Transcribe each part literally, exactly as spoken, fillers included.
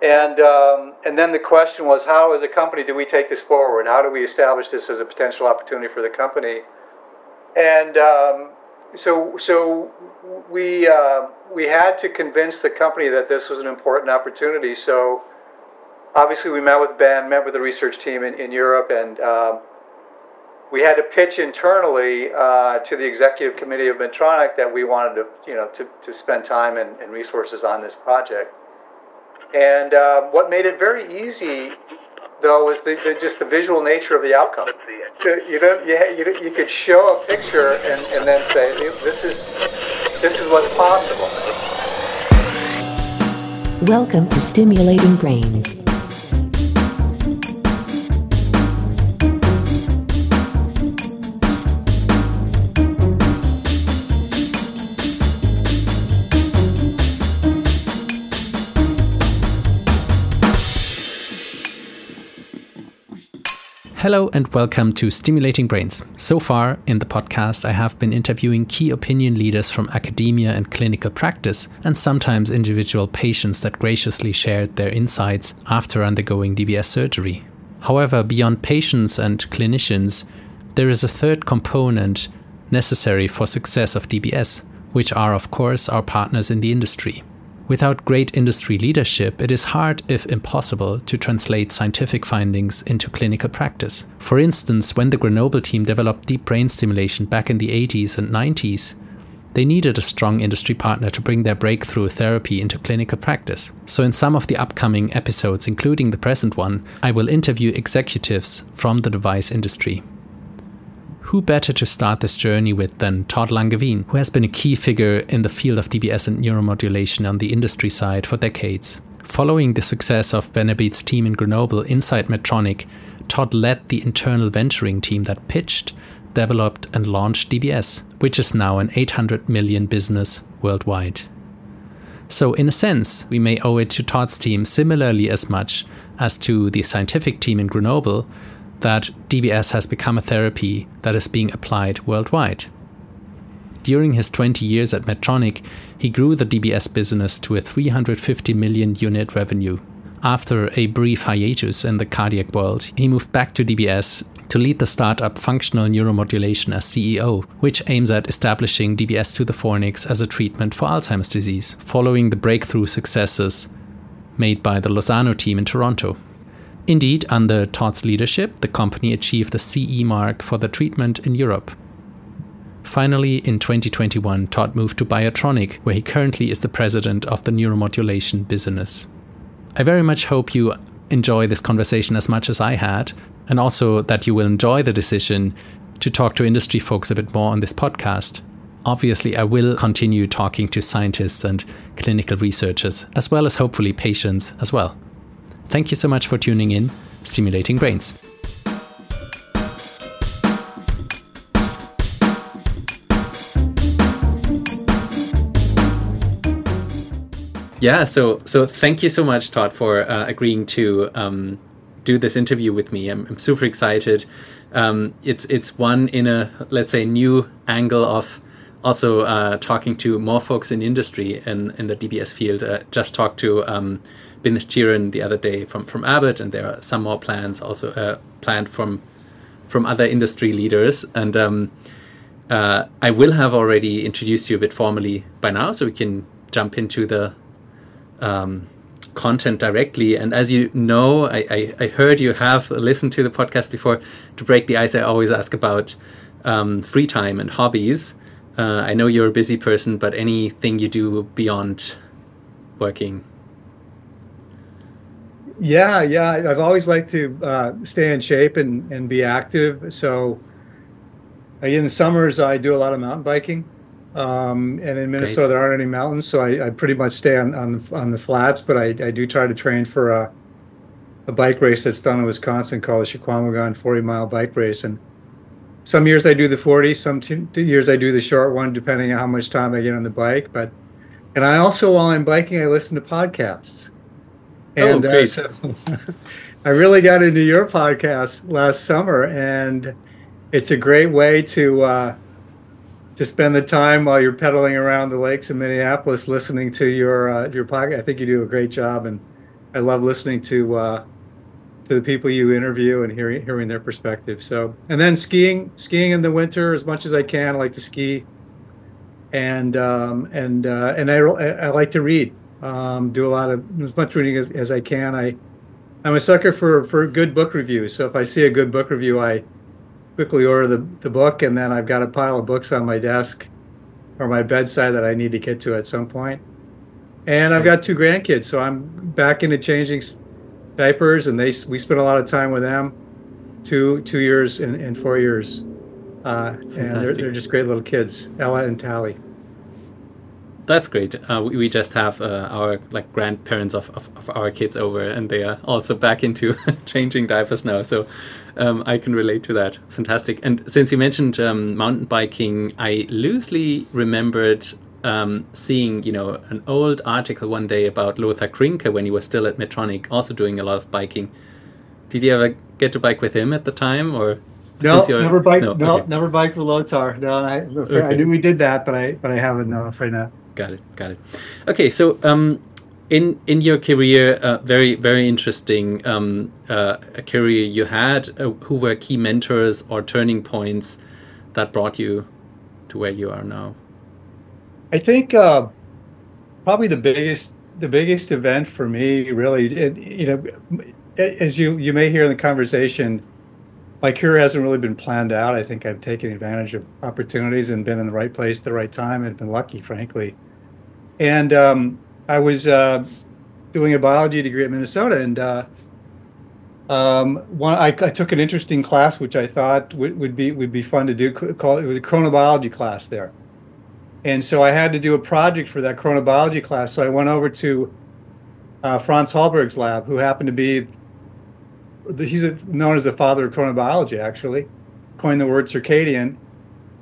And, um, and then the question was, how as a company do we take this forward? How do we establish this as a potential opportunity for the company? And um, so, so we, uh, we had to convince the company that this was an important opportunity. So obviously we met with Ben, met with the research team in, in Europe, and um, we had to pitch internally uh, to the executive committee of Medtronic that we wanted to, you know, to, to spend time and, and resources on this project. And uh, what made it very easy, though, was the, the, just the visual nature of the outcome. You know, you, you, you could show a picture and, and then say, this is, this is what's possible. Welcome to Stimulating Brains. Hello and welcome to Stimulating Brains. So far in the podcast, I have been interviewing key opinion leaders from academia and clinical practice, and sometimes individual patients that graciously shared their insights after undergoing D B S surgery. However, beyond patients and clinicians, there is a third component necessary for success of D B S, which are of course our partners in the industry. Without great industry leadership, it is hard, if impossible, to translate scientific findings into clinical practice. For instance, when the Grenoble team developed deep brain stimulation back in the eighties and nineties, they needed a strong industry partner to bring their breakthrough therapy into clinical practice. So in some of the upcoming episodes, including the present one, I will interview executives from the device industry. Who better to start this journey with than Todd Langevin, who has been a key figure in the field of D B S and neuromodulation on the industry side for decades. Following the success of Benabid's team in Grenoble inside Medtronic, Todd led the internal venturing team that pitched, developed and launched D B S, which is now an eight hundred million business worldwide. So in a sense, we may owe it to Todd's team similarly as much as to the scientific team in Grenoble, that D B S has become a therapy that is being applied worldwide. During his twenty years at Medtronic, he grew the D B S business to a three hundred fifty million unit revenue. After a brief hiatus in the cardiac world, he moved back to D B S to lead the startup Functional Neuromodulation as C E O, which aims at establishing D B S to the fornix as a treatment for Alzheimer's disease, following the breakthrough successes made by the Lozano team in Toronto. Indeed, under Todd's leadership, the company achieved the C E mark for the treatment in Europe. Finally, in twenty twenty-one, Todd moved to Biotronik, where he currently is the president of the neuromodulation business. I very much hope you enjoy this conversation as much as I had, and also that you will enjoy the decision to talk to industry folks a bit more on this podcast. Obviously, I will continue talking to scientists and clinical researchers, as well as hopefully patients as well. Thank you so much for tuning in. Stimulating Brains. Yeah, so so thank you so much, Todd, for uh, agreeing to um, do this interview with me. I'm, I'm super excited. Um, it's it's one in a, let's say, new angle of also uh, talking to more folks in industry and in the D B S field. Uh, just talked to um, Binish Chiran the other day from, from Abbott, and there are some more plans also uh, planned from from other industry leaders. And um, uh, I will have already introduced you a bit formally by now, so we can jump into the um, content directly. And as you know, I, I, I heard you have listened to the podcast before. To break the ice, I always ask about um, free time and hobbies. Uh, I know you're a busy person, but anything you do beyond working? Yeah, yeah. I've always liked to uh, stay in shape and, and be active. So in the summers, I do a lot of mountain biking. Um, and in Minnesota, Great. There aren't any mountains, so I, I pretty much stay on, on, the, on the flats. But I, I do try to train for a, a bike race that's done in Wisconsin called the Chequamegon forty-mile bike race. And some years I do the forty, some two, two years I do the short one, depending on how much time I get on the bike. But, and I also, while I'm biking, I listen to podcasts. And oh, uh, so I really got into your podcast last summer, and it's a great way to uh, to spend the time while you're pedaling around the lakes in Minneapolis, listening to your uh, your podcast. I think you do a great job, and I I love listening to uh, to the people you interview and hearing hearing their perspective. So, and then skiing skiing in the winter as much as I can. I like to ski, and um, and uh, and I I like to read. Um, do a lot of as much reading as, as I can. I I'm a sucker for for good book reviews. So if I see a good book review, I quickly order the the book, and then I've got a pile of books on my desk or my bedside that I need to get to at some point. And I've got two grandkids, so I'm back into changing diapers, and they we spend a lot of time with them, two two years and, and four years, uh, and they're, they're just great little kids, Ella and Tally. That's great. Uh, we, we just have uh, our like grandparents of, of, of our kids over, and they are also back into changing diapers now. So um, I can relate to that. Fantastic. And since you mentioned um, mountain biking, I loosely remembered. Um, seeing, you know, an old article one day about Lothar Krinker when he was still at Medtronic, also doing a lot of biking. Did you ever get to bike with him at the time, or? No, never biked. No, no okay. never biked with Lothar. No, I, okay. I knew we did that, but I, but I haven't. No, afraid not. Got it. Got it. Okay, so um, in in your career, uh, very very interesting um, uh, a career you had. Uh, who were key mentors or turning points that brought you to where you are now? I think uh, probably the biggest the biggest event for me, really, it, you know, as you you may hear in the conversation, my career hasn't really been planned out. I think I've taken advantage of opportunities and been in the right place at the right time, and been lucky, frankly. And um, I was uh, doing a biology degree at Minnesota, and uh, um, one I, I took an interesting class which I thought would, would be would be fun to do. Called, it was a chronobiology class there. And so I had to do a project for that chronobiology class. So I went over to uh, Franz Hallberg's lab, who happened to be, the, he's a, known as the father of chronobiology, actually, coined the word circadian,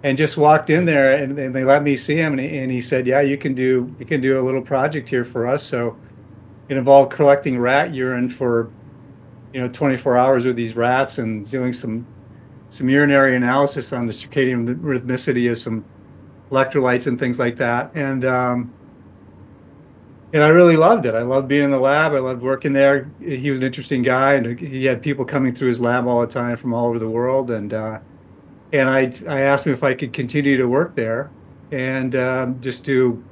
and just walked in there, and, and they let me see him. And he, and he said, yeah, you can do you can do a little project here for us. So it involved collecting rat urine for, you know, twenty-four hours with these rats, and doing some, some urinary analysis on the circadian rhythmicity of some electrolytes and things like that, and um, and I really loved it. I loved being in the lab. I loved working there. He was an interesting guy, and he had people coming through his lab all the time from all over the world. And uh, and I I asked him if I could continue to work there, and um, just do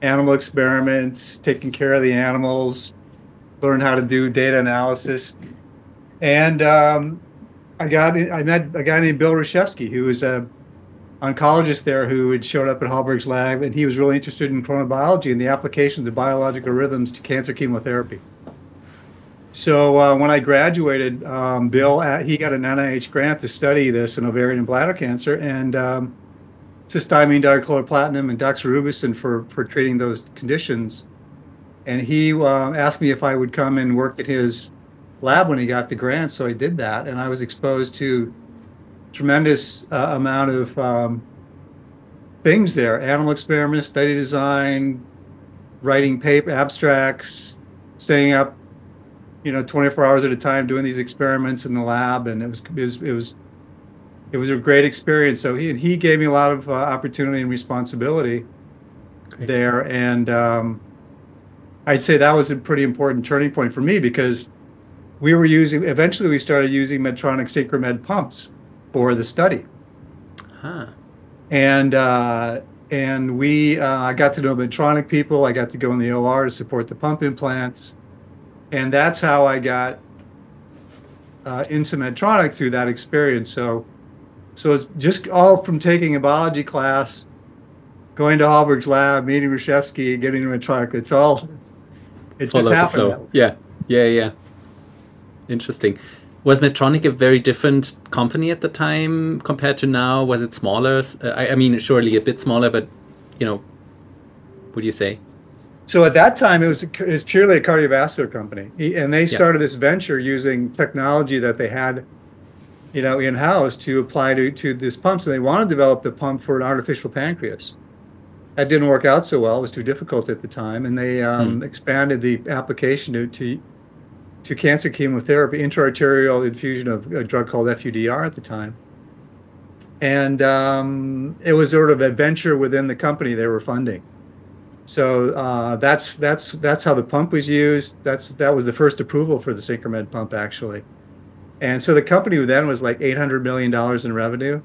animal experiments, taking care of the animals, learn how to do data analysis, and um, I got I met a guy named Bill Hrushesky, who was a oncologist there, who had showed up at Hallberg's lab, and he was really interested in chronobiology and the applications of biological rhythms to cancer chemotherapy. So uh, when I graduated, um, Bill, he got an N I H grant to study this in ovarian and bladder cancer, and um, cysteamine, dichloroplastin, and doxorubicin for, for treating those conditions. And he uh, asked me if I would come and work at his lab when he got the grant, so I did that, and I was exposed to tremendous uh, amount of um, things there: animal experiments, study design, writing paper abstracts, staying up, you know, twenty-four hours at a time doing these experiments in the lab, and it was it was it was, it was a great experience. So he he gave me a lot of uh, opportunity and responsibility great. there, and um, I'd say that was a pretty important turning point for me, because we were using. Eventually, we started using Medtronic SynchroMed pumps for the study. Huh. And uh, and we, uh, I got to know Medtronic people. I got to go in the O R to support the pump implants. And that's how I got uh, into Medtronic, through that experience. So, so it's just all from taking a biology class, going to Hallberg's lab, meeting Hrushesky, getting to Medtronic. It's all, it Follow just happened. That way. Yeah, yeah, yeah. Interesting. Was Medtronic a very different company at the time compared to now? Was it smaller? I, I mean, surely a bit smaller, but, you know, what do you say? So at that time, it was, it was purely a cardiovascular company. And they started yeah. this venture using technology that they had, you know, in-house to apply to, to this pump. So they wanted to develop the pump for an artificial pancreas. That didn't work out so well. It was too difficult at the time. And they um, hmm. expanded the application to... to to cancer chemotherapy, intra-arterial infusion of a drug called F U D R at the time. And um, it was sort of a venture within the company they were funding. So uh, that's that's that's how the pump was used. That's that was the first approval for the SynchroMed pump, actually. And so the company then was like eight hundred million dollars in revenue.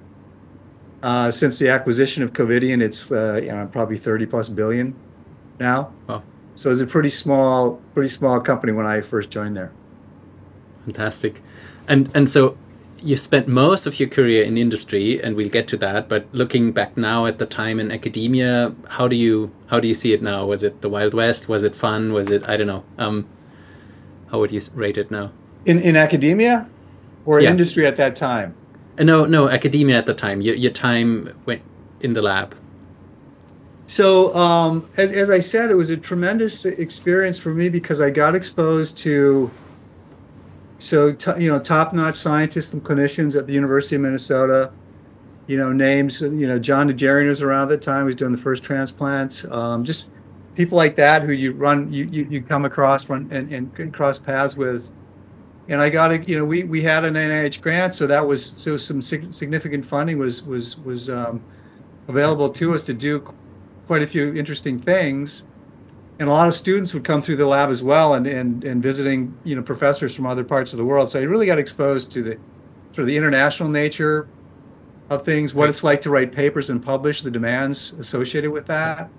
Uh, since the acquisition of Covidian, it's uh, you know, probably thirty plus billion now. Wow. So it's a pretty small, pretty small company when I first joined there. Fantastic. And and so you spent most of your career in industry, and we'll get to that. But looking back now at the time in academia, how do you how do you see it now? Was it the Wild West? Was it fun? Was it, I don't know. Um, how would you rate it now? In in academia, or yeah. industry at that time? Uh, no, no, academia at the time. Your your time went in the lab. So um, as as I said, it was a tremendous experience for me because I got exposed to. So, you know, top-notch scientists and clinicians at the University of Minnesota, you know, names, you know, John DeGerian was around at the time, he was doing the first transplants, um, just people like that who you run, you you, you come across run, and, and cross paths with. And I got, a, you know, we, we had an N I H grant, so that was, so some sig significant funding was, was, was um, available to us to do quite a few interesting things. And a lot of students would come through the lab as well, and and and visiting, you know, professors from other parts of the world. So I really got exposed to the sort of the international nature of things, what it's like to write papers and publish, the demands associated with that,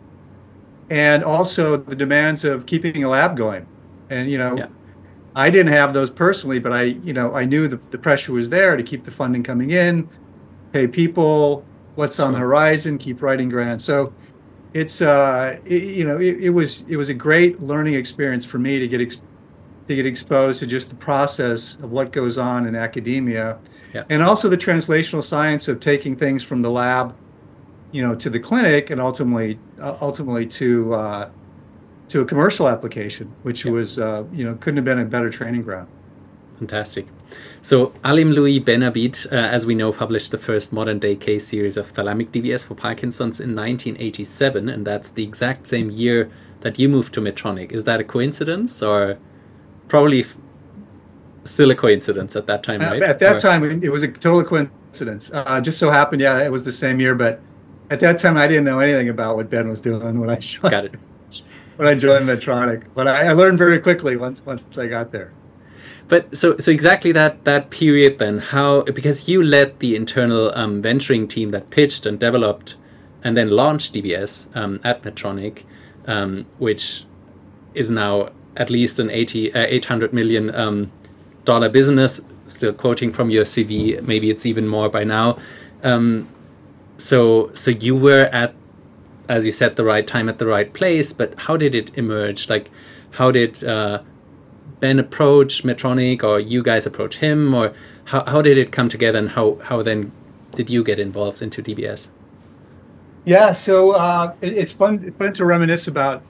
and also the demands of keeping a lab going. And you know, yeah. I didn't have those personally, but I, you know, I knew the, the pressure was there to keep the funding coming in, pay people, what's on the horizon, keep writing grants. So. It's uh, it, you know, it, it was it was a great learning experience for me to get ex to get exposed to just the process of what goes on in academia, yeah. and also the translational science of taking things from the lab, you know, to the clinic, and ultimately uh, ultimately to uh, to a commercial application, which yeah. was uh, you know, couldn't have been a better training ground. Fantastic. So Alim Louis Benabid, uh, as we know, published the first modern-day case series of thalamic D B S for Parkinson's in nineteen eighty-seven, and that's the exact same year that you moved to Medtronic. Is that a coincidence, or probably f still a coincidence at that time, right? At that or? time, it was a total coincidence. Uh, just so happened, yeah, it was the same year, but at that time, I didn't know anything about what Ben was doing when I joined, got it. when I joined Medtronic. But I, I learned very quickly once once I got there. But so so exactly that that period then, how, because you led the internal um, venturing team that pitched and developed and then launched D B S um, at Medtronic, um, which is now at least an eighty, uh, eight hundred million um, dollar business. Still quoting from your C V, maybe it's even more by now. Um, so so you were at, as you said, the right time at the right place. But how did it emerge? Like, how did uh, Ben approach Medtronic, or you guys approach him, or how, how did it come together, and how, how then did you get involved into D B S? Yeah, so uh, it, it's fun fun to reminisce about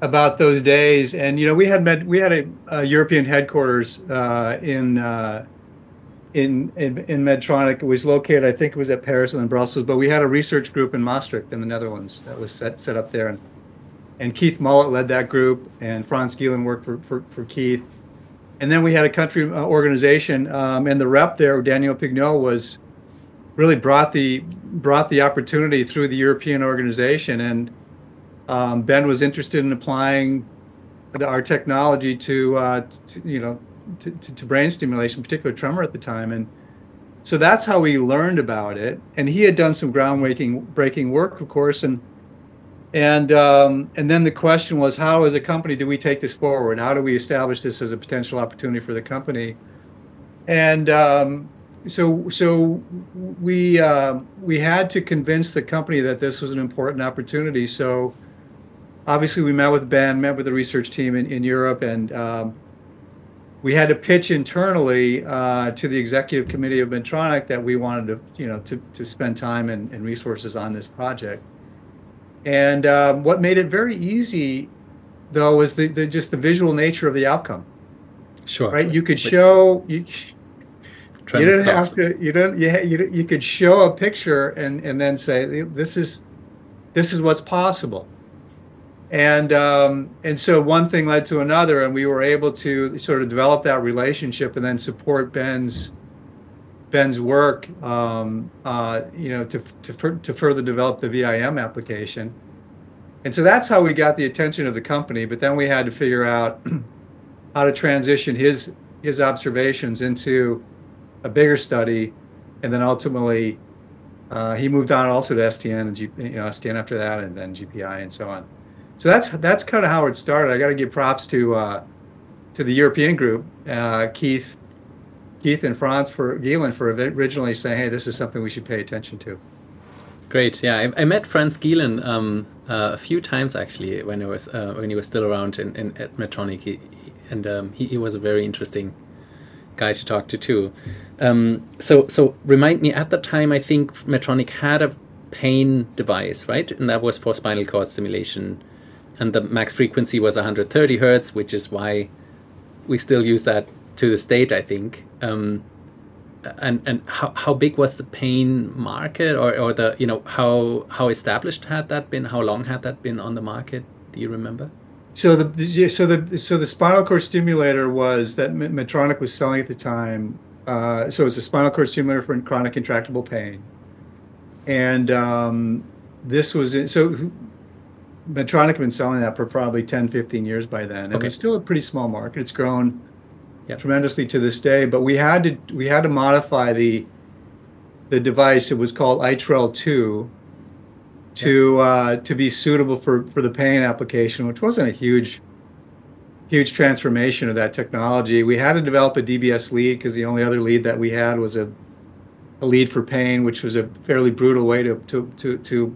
about those days, and you know, we had met, we had a, a European headquarters uh, in, uh, in in in Medtronic. It was located, I think it was at Paris and then Brussels, but we had a research group in Maastricht in the Netherlands that was set set up there. And, And Keith Mullett led that group, and Franz Gielen worked for, for, for Keith. And then we had a country uh, organization, um, and the rep there, Daniel Pignot, was really brought the brought the opportunity through the European organization. And um, Ben was interested in applying the, our technology to, uh, to you know to, to, to brain stimulation, particularly tremor at the time. And so that's how we learned about it. And he had done some groundbreaking breaking work, of course, and. And um, and then the question was, how as a company do we take this forward? How do we establish this as a potential opportunity for the company? And um, so so we uh, we had to convince the company that this was an important opportunity. So obviously we met with Ben, met with the research team in, in Europe, and um, we had to pitch internally uh, to the executive committee of Medtronic that we wanted to you know to to spend time and, and resources on this project. And um, what made it very easy, though, was the, the just the visual nature of the outcome. Sure. Right. You could show. You, you didn't have to. You don't. You, you you could show a picture and and then say this is, this is what's possible. And um, and so one thing led to another, and we were able to sort of develop that relationship and then support Ben's. Ben's work, um, uh, you know, to to, to further develop the V I M application, And so that's how we got the attention of the company. But then we had to figure out how to transition his his observations into a bigger study, and then ultimately uh, he moved on also to S T N and G, you know, S T N after that, and then G P I and so on. So that's that's kind of how it started. I got to give props to uh, to the European group, uh, Keith, Keith and Franz for Gielen for originally saying, hey, this is something we should pay attention to. Great. Yeah, I, I met Franz Gielen um, uh, a few times actually when I was uh, when he was still around in, in at Medtronic, he, and um, he, he was a very interesting guy to talk to too. Um, so so remind me, at the time I think Medtronic had a pain device, right? And that was for spinal cord stimulation, and the max frequency was one hundred thirty hertz, which is why we still use that to this date, I think. Um, And and how how big was the pain market, or, or the you know how how established had that been? How long had that been on the market? Do you remember? So the so the so the spinal cord stimulator was that Medtronic was selling at the time. Uh, so it's a spinal cord stimulator for chronic intractable pain, and um, this was in, so Medtronic had been selling that for probably ten, fifteen years by then. And okay. It's still a pretty small market. It's grown. Yeah. Tremendously to this day, but we had to we had to modify the the device. It was called I T R E L two to yeah. uh, to be suitable for for the pain application, which wasn't a huge huge transformation of that technology. We had to develop a D B S lead because the only other lead that we had was a a lead for pain, which was a fairly brutal way to to to, to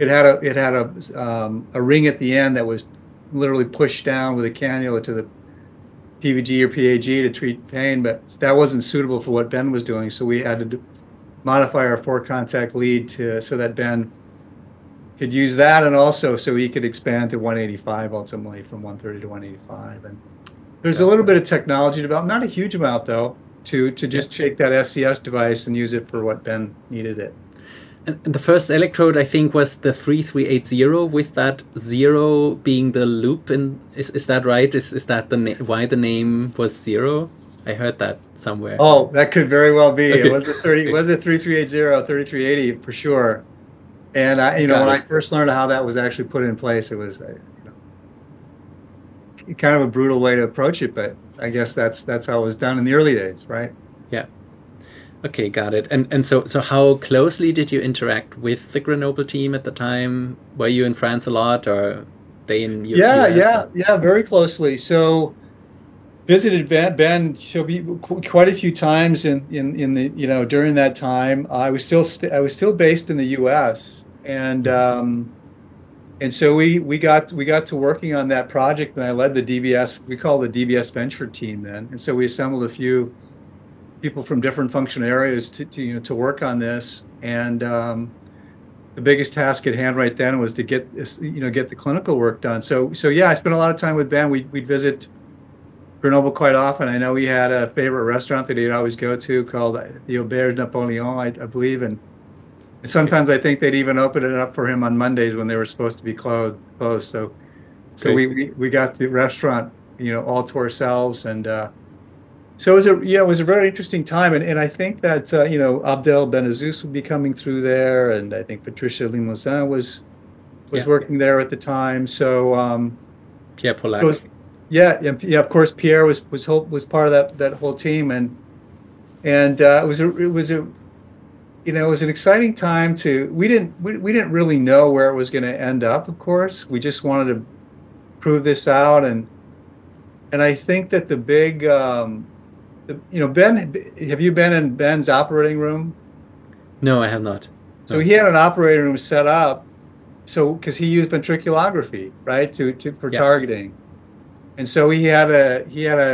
it had a it had a um, a ring at the end that was literally pushed down with a cannula to the P V G or P A G to treat pain, but that wasn't suitable for what Ben was doing. So we had to do, modify our four contact lead to so that Ben could use that, and also so he could expand to one eighty-five ultimately, from one thirty to one eighty-five. And there's a little bit of technology developed, not a huge amount though, to to just take that S C S device and use it for what Ben needed it. And the first electrode, I think, was the three three eight zero, with that zero being the loop. And is is that right? Is is that the why the name was zero? I heard that somewhere. Oh, that could very well be. Okay. It was the thirty. It was the three three eight zero, thirty-three eighty for sure. And I, you know, Got when it. I first learned how that was actually put in place, it was, you know, kind of a brutal way to approach it. But I guess that's that's how it was done in the early days, right? Yeah. Okay, got it. And and so so how closely did you interact with the Grenoble team at the time? Were you in France a lot, or they in U S? Yeah, yeah, or? yeah, very closely. So visited Ben, Ben quite a few times in, in, in the you know during that time. I was still st I was still based in the U S, and um, and so we we got we got to working on that project, and I led the D B S. We called the D B S venture team then, and so we assembled a few people from different function areas to, to you know to work on this, and um, the biggest task at hand right then was to get this, you know get the clinical work done. So so yeah, I spent a lot of time with Ben. We we'd visit Grenoble quite often. I know he had a favorite restaurant that he'd always go to called the Auberge Napoleon, I, I believe, and, and sometimes I think they'd even open it up for him on Mondays when they were supposed to be closed. closed. So so we, we we got the restaurant you know all to ourselves, and. Uh, So it was a yeah, it was a very interesting time, and and I think that uh, you know Abdel Benazous would be coming thlimousin there, and I think Patricia Limousin was was yeah. working there at the time. So um, Pierre Polak, was, yeah, yeah, yeah, of course Pierre was was whole, was part of that that whole team, and and uh, it was a it was a you know it was an exciting time to we didn't we, we didn't really know where it was going to end up. Of course, we just wanted to prove this out, and and I think that the big um, you know, Ben, have you been in Ben's operating room? No, I have not. No. So he had an operating room set up, so because he used ventriculography, right, to, to for yeah. targeting, and so he had a he had a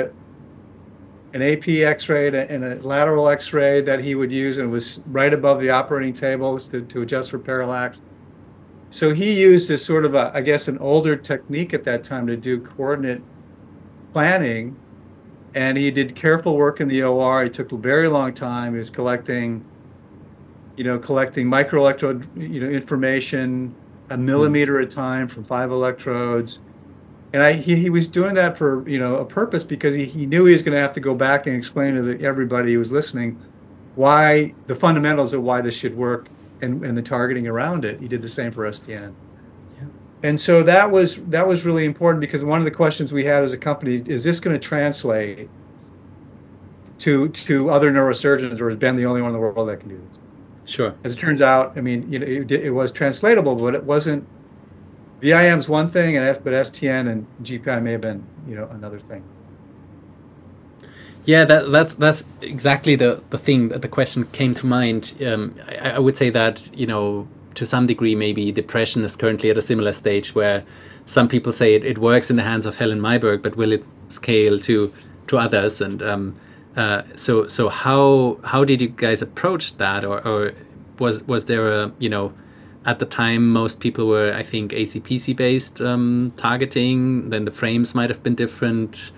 an A P X-ray and a lateral X-ray that he would use, and it was right above the operating tables to to adjust for parallax. So he used this sort of a, I guess, an older technique at that time to do coordinate planning. And he did careful work in the O R. It took a very long time. He was collecting, you know, collecting microelectrode, you know, information a millimeter at a time from five electrodes. And I, he, he was doing that for, you know, a purpose, because he, he knew he was going to have to go back and explain to the, everybody who was listening why the fundamentals of why this should work and, and the targeting around it. He did the same for S T N. Yeah. And so that was that was really important, because one of the questions we had as a company is, this going to translate to to other neurosurgeons, or is Ben the only one in the world that can do this? Sure. As it turns out, I mean, you know, it, it was translatable, but it wasn't. V I M's one thing, and S, but S T N and G P I may have been, you know, another thing. Yeah, that, that's that's exactly the the thing that the question came to mind. Um, I, I would say that, you know, to some degree, maybe depression is currently at a similar stage where some people say it, it works in the hands of Helen Myberg, but will it scale to to others? And um, uh, so so how how did you guys approach that, or, or was was there a, you know, at the time most people were, I think, A C P C based um, targeting, then the frames might have been different.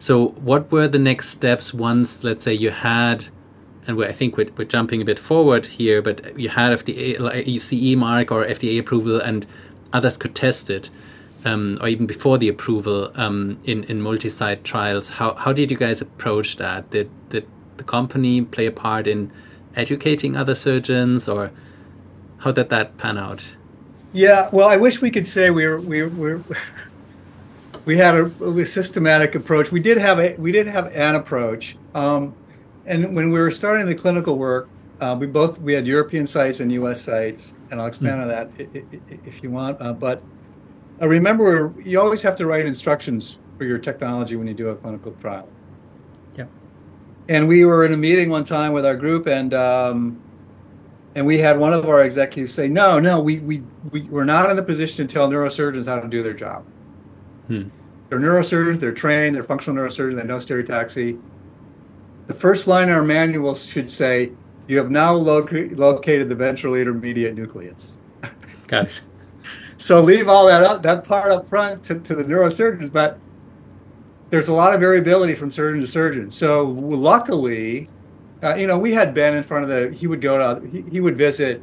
So what were the next steps once, let's say, you had, and we're, I think we're, we're jumping a bit forward here, but you had F D A, like C E mark or F D A approval, and others could test it, um, or even before the approval, um, in, in multi-site trials. How, how did you guys approach that? Did, did the company play a part in educating other surgeons, or how did that pan out? Yeah, well, I wish we could say we were... We were We had a, a systematic approach. We did have a, we did have an approach, um, and when we were starting the clinical work, uh, we both we had European sites and U S sites, and I'll expand mm-hmm. on that if you want. Uh, but uh, remember, you always have to write instructions for your technology when you do a clinical trial. Yeah. And we were in a meeting one time with our group, and um, and we had one of our executives say, "No, no, we we we we're not in the position to tell neurosurgeons how to do their job." Hmm. They're neurosurgeons, they're trained, they're functional neurosurgeons, they know stereotaxy. The first line in our manual should say, you have now loca located the ventral intermediate nucleus. Got it. So leave all that up, that part up front to, to the neurosurgeons, but there's a lot of variability from surgeon to surgeon. So luckily, uh, you know, we had Ben in front of the, he would go to, he, he would visit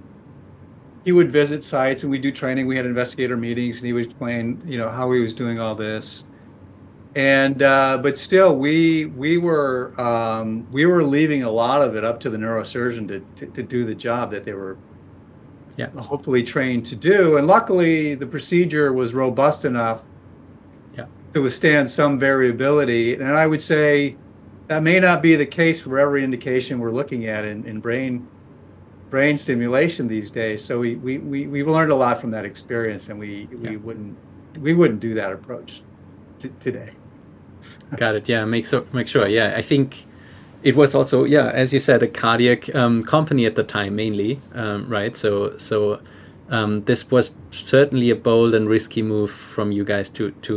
He would visit sites, and we do training. We had investigator meetings, and he would explain, you know, how he was doing all this. And uh, but still, we we were um, we were leaving a lot of it up to the neurosurgeon to, to to do the job that they were, yeah, hopefully trained to do. And luckily, the procedure was robust enough, yeah, to withstand some variability. And I would say that may not be the case for every indication we're looking at in, in brain. brain stimulation these days. So we we we we've learned a lot from that experience, and we we yeah. wouldn't we wouldn't do that approach t today. Got it. Yeah, make so make sure. Yeah, I think it was also, yeah, as you said, a cardiac um, company at the time mainly, um, right? So so um, this was certainly a bold and risky move from you guys to to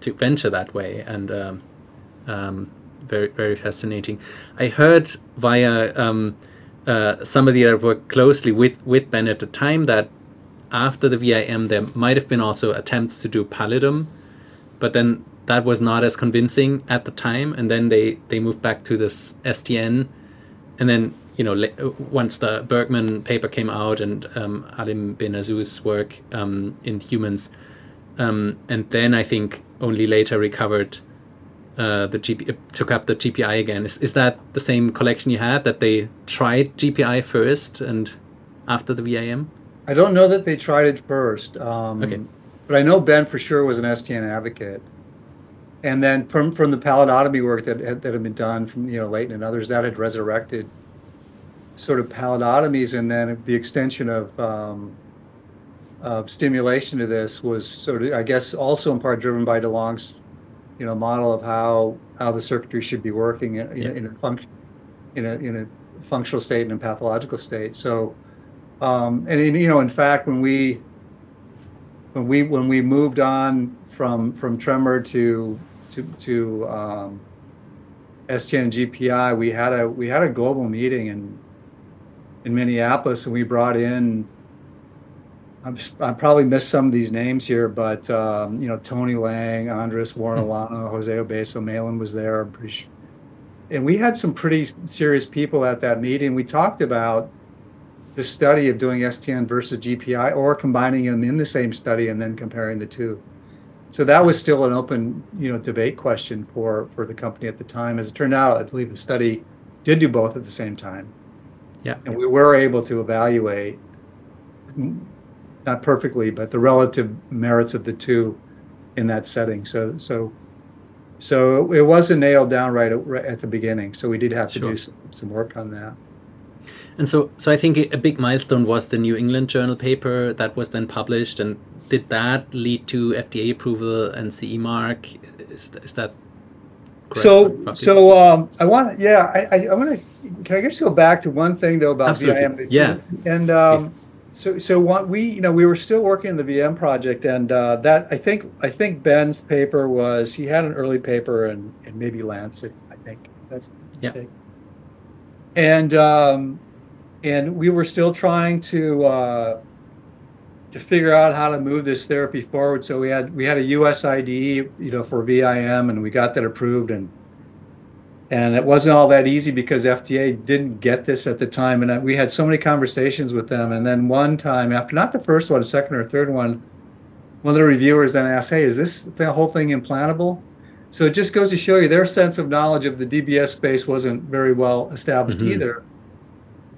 to venture that way, and um, um, very very fascinating. I heard via. Um, Uh, somebody that worked closely with, with Ben at the time that after the V I M there might have been also attempts to do pallidum, but then that was not as convincing at the time, and then they, they moved back to this S T N, and then, you know, once the Bergman paper came out and um, Alim Benazou's work um, in humans, um, and then I think only later recovered Uh, the G P I, took up the G P I again. Is, is that the same collection you had, that they tried G P I first and after the V I M? I don't know that they tried it first. Um, okay. But I know Ben for sure was an S T N advocate. And then from, from the pallidotomy work that had, that had been done from, you know, Leighton and others, that had resurrected sort of pallidotomies, and then the extension of, um, of stimulation to this was sort of, I guess, also in part driven by DeLong's you know, model of how how the circuitry should be working in, yeah. in, a, in a function, in a in a functional state and a pathological state. So, um, and in, you know, in fact, when we when we when we moved on from from tremor to to to um, S T N and G P I, we had a we had a global meeting in in Minneapolis, and we brought in. I'm, I probably missed some of these names here, but um, you know, Tony Lang, Andres, Warren Olanow, Jose Obeso, Mahlon was there. I'm pretty sure. And we had some pretty serious people at that meeting. We talked about the study of doing S T N versus G P I, or combining them in the same study and then comparing the two. So that was still an open, you know, debate question for for the company at the time. As it turned out, I believe the study did do both at the same time. Yeah, and we were able to evaluate not perfectly, but the relative merits of the two in that setting. So, so, so it wasn't nailed down right at, right at the beginning. So we did have to sure. do some, some work on that. And so, so I think a big milestone was the New England Journal paper that was then published. And did that lead to F D A approval and C E mark? Is, is that correct? So, so um, I want, yeah, I, I, I want to. Can I just go back to one thing though about Absolutely. V M? Yeah. And um, so, so what we, you know, we were still working on the V M project, and uh, that I think, I think Ben's paper was he had an early paper in, in maybe Lancet, I think that's yeah. And um, and we were still trying to uh, to figure out how to move this therapy forward. So we had we had a U S I D E, you know, for V I M, and we got that approved. And and it wasn't all that easy because F D A didn't get this at the time. And we had so many conversations with them. And then one time after, not the first one, the second or third one, one of the reviewers then asked, "Hey, is this the whole thing implantable?" So it just goes to show you their sense of knowledge of the D B S space wasn't very well established mm-hmm. either.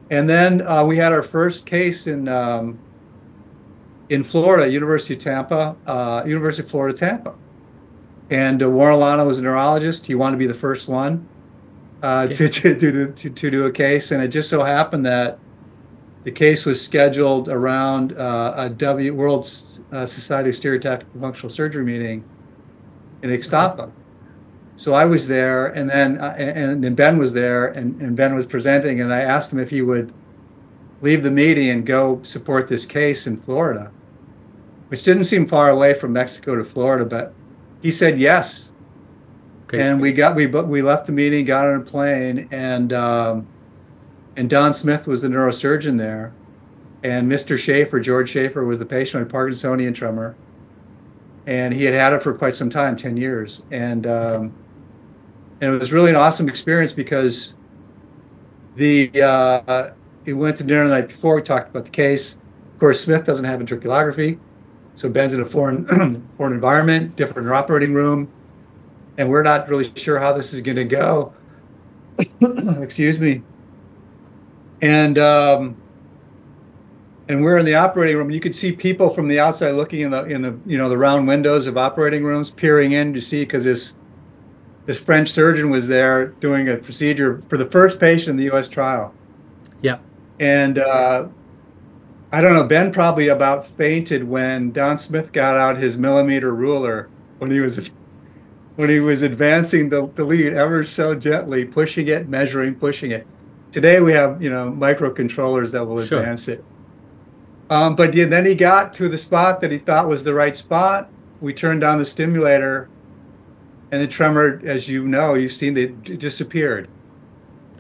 And then uh, we had our first case in um, in Florida, University of Tampa, uh, University of Florida, Tampa. And uh, Warren Olanow was a neurologist. He wanted to be the first one uh, okay. to, to, to, to, to do a case. And it just so happened that the case was scheduled around uh, a w, World uh, Society of Stereotactic and Functional Surgery meeting in Ixtapa. So I was there, and then uh, and, and Ben was there, and, and Ben was presenting, and I asked him if he would leave the meeting and go support this case in Florida, which didn't seem far away from Mexico to Florida, but he said yes. Okay. And we got we we left the meeting, got on a plane, and um, and Don Smith was the neurosurgeon there, and Mister Schaefer, George Schaefer, was the patient with Parkinsonian tremor, and he had had it for quite some time, ten years, and. Um, And it was really an awesome experience because the uh, we went to dinner the night before. We talked about the case. Of course, Smith doesn't have ventriculography, so Ben's in a foreign foreign environment, different operating room, and we're not really sure how this is going to go. Excuse me. And um, and we're in the operating room. You could see people from the outside looking in the in the you know the round windows of operating rooms, peering in to see because this. This French surgeon was there doing a procedure for the first patient in the U S trial. Yeah. And uh, I don't know, Ben probably about fainted when Don Smith got out his millimeter ruler when he was when he was advancing the, the lead ever so gently, pushing it, measuring, pushing it. Today we have, you know, microcontrollers that will advance sure. it. Um, but yeah, then he got to the spot that he thought was the right spot. We turned down the stimulator. And the tremor, as you know, you've seen it disappeared.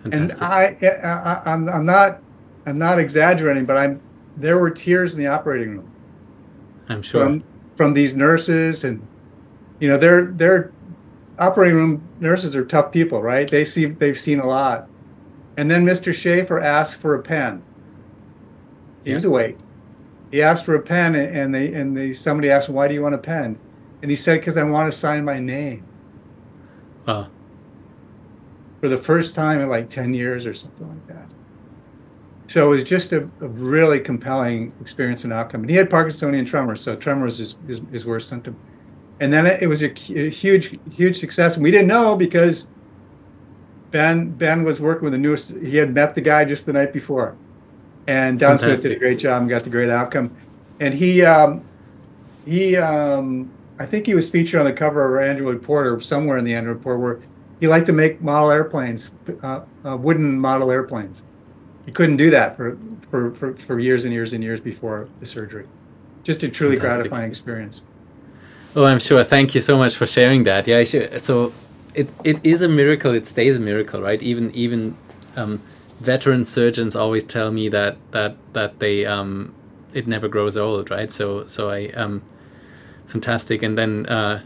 Fantastic. And I, I, I, I'm, I'm not, I'm not exaggerating, but I'm. There were tears in the operating room. I'm sure from, from these nurses, and you know, they're they're operating room nurses are tough people, right? They see they've seen a lot. And then Mister Schaefer asked for a pen. He yeah. was awake. He asked for a pen, and they and they somebody asked, "Why do you want a pen?" And he said, "Because I want to sign my name." Wow. For the first time in like ten years or something like that. So it was just a, a really compelling experience and outcome. And he had Parkinsonian tremor, so tremor was his, his, his worst symptom. And then it, it was a, a huge, huge success. And we didn't know because Ben Ben was working with the newest, he had met the guy just the night before. And Don Fantastic. Smith did a great job and got the great outcome. And he, um, he, um, I think he was featured on the cover of Android Report or somewhere in the Android Report where he liked to make model airplanes, uh, uh, wooden model airplanes. He couldn't do that for, for, for, for years and years and years before the surgery. Just a truly Fantastic. Gratifying experience. Oh, I'm sure. Thank you so much for sharing that. Yeah, so it, it is a miracle. It stays a miracle, right? Even even um, veteran surgeons always tell me that that that they um, it never grows old, right? So so I. Um, Fantastic. And then uh,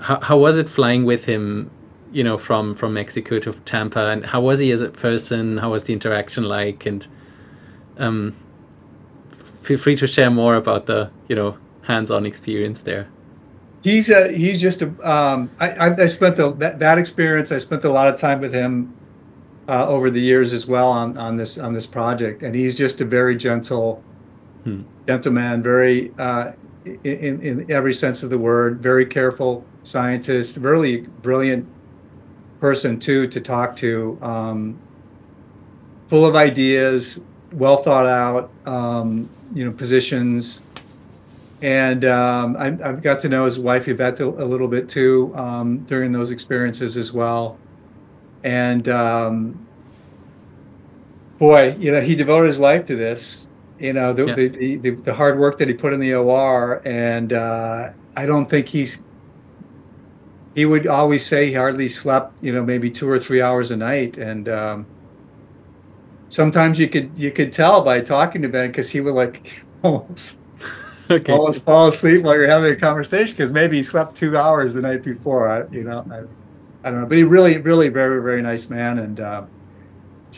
how, how was it flying with him, you know, from, from Mexico to Tampa? And how was he as a person? How was the interaction like? And um, feel free to share more about the, you know, hands-on experience there. He's a, he's just a, um, I, I spent the, that, that experience, I spent a lot of time with him uh, over the years as well on, on, this, on this project. And he's just a very gentle, hmm. gentleman, very uh, in, in every sense of the word, very careful scientist, really brilliant person too to talk to, um, full of ideas, well thought out, um, you know, positions. And um, I, I've got to know his wife Yvette a little bit too um, during those experiences as well. And um, boy, you know, he devoted his life to this. You know, the, yeah. the, the, the hard work that he put in the O R, and uh, I don't think he's, he would always say he hardly slept, you know, maybe two or three hours a night. And um, sometimes you could, you could tell by talking to Ben, because he would like almost, okay. almost fall asleep while you're having a conversation, because maybe he slept two hours the night before, I, you know, I, I don't know. But he really, really very, very nice man. And uh,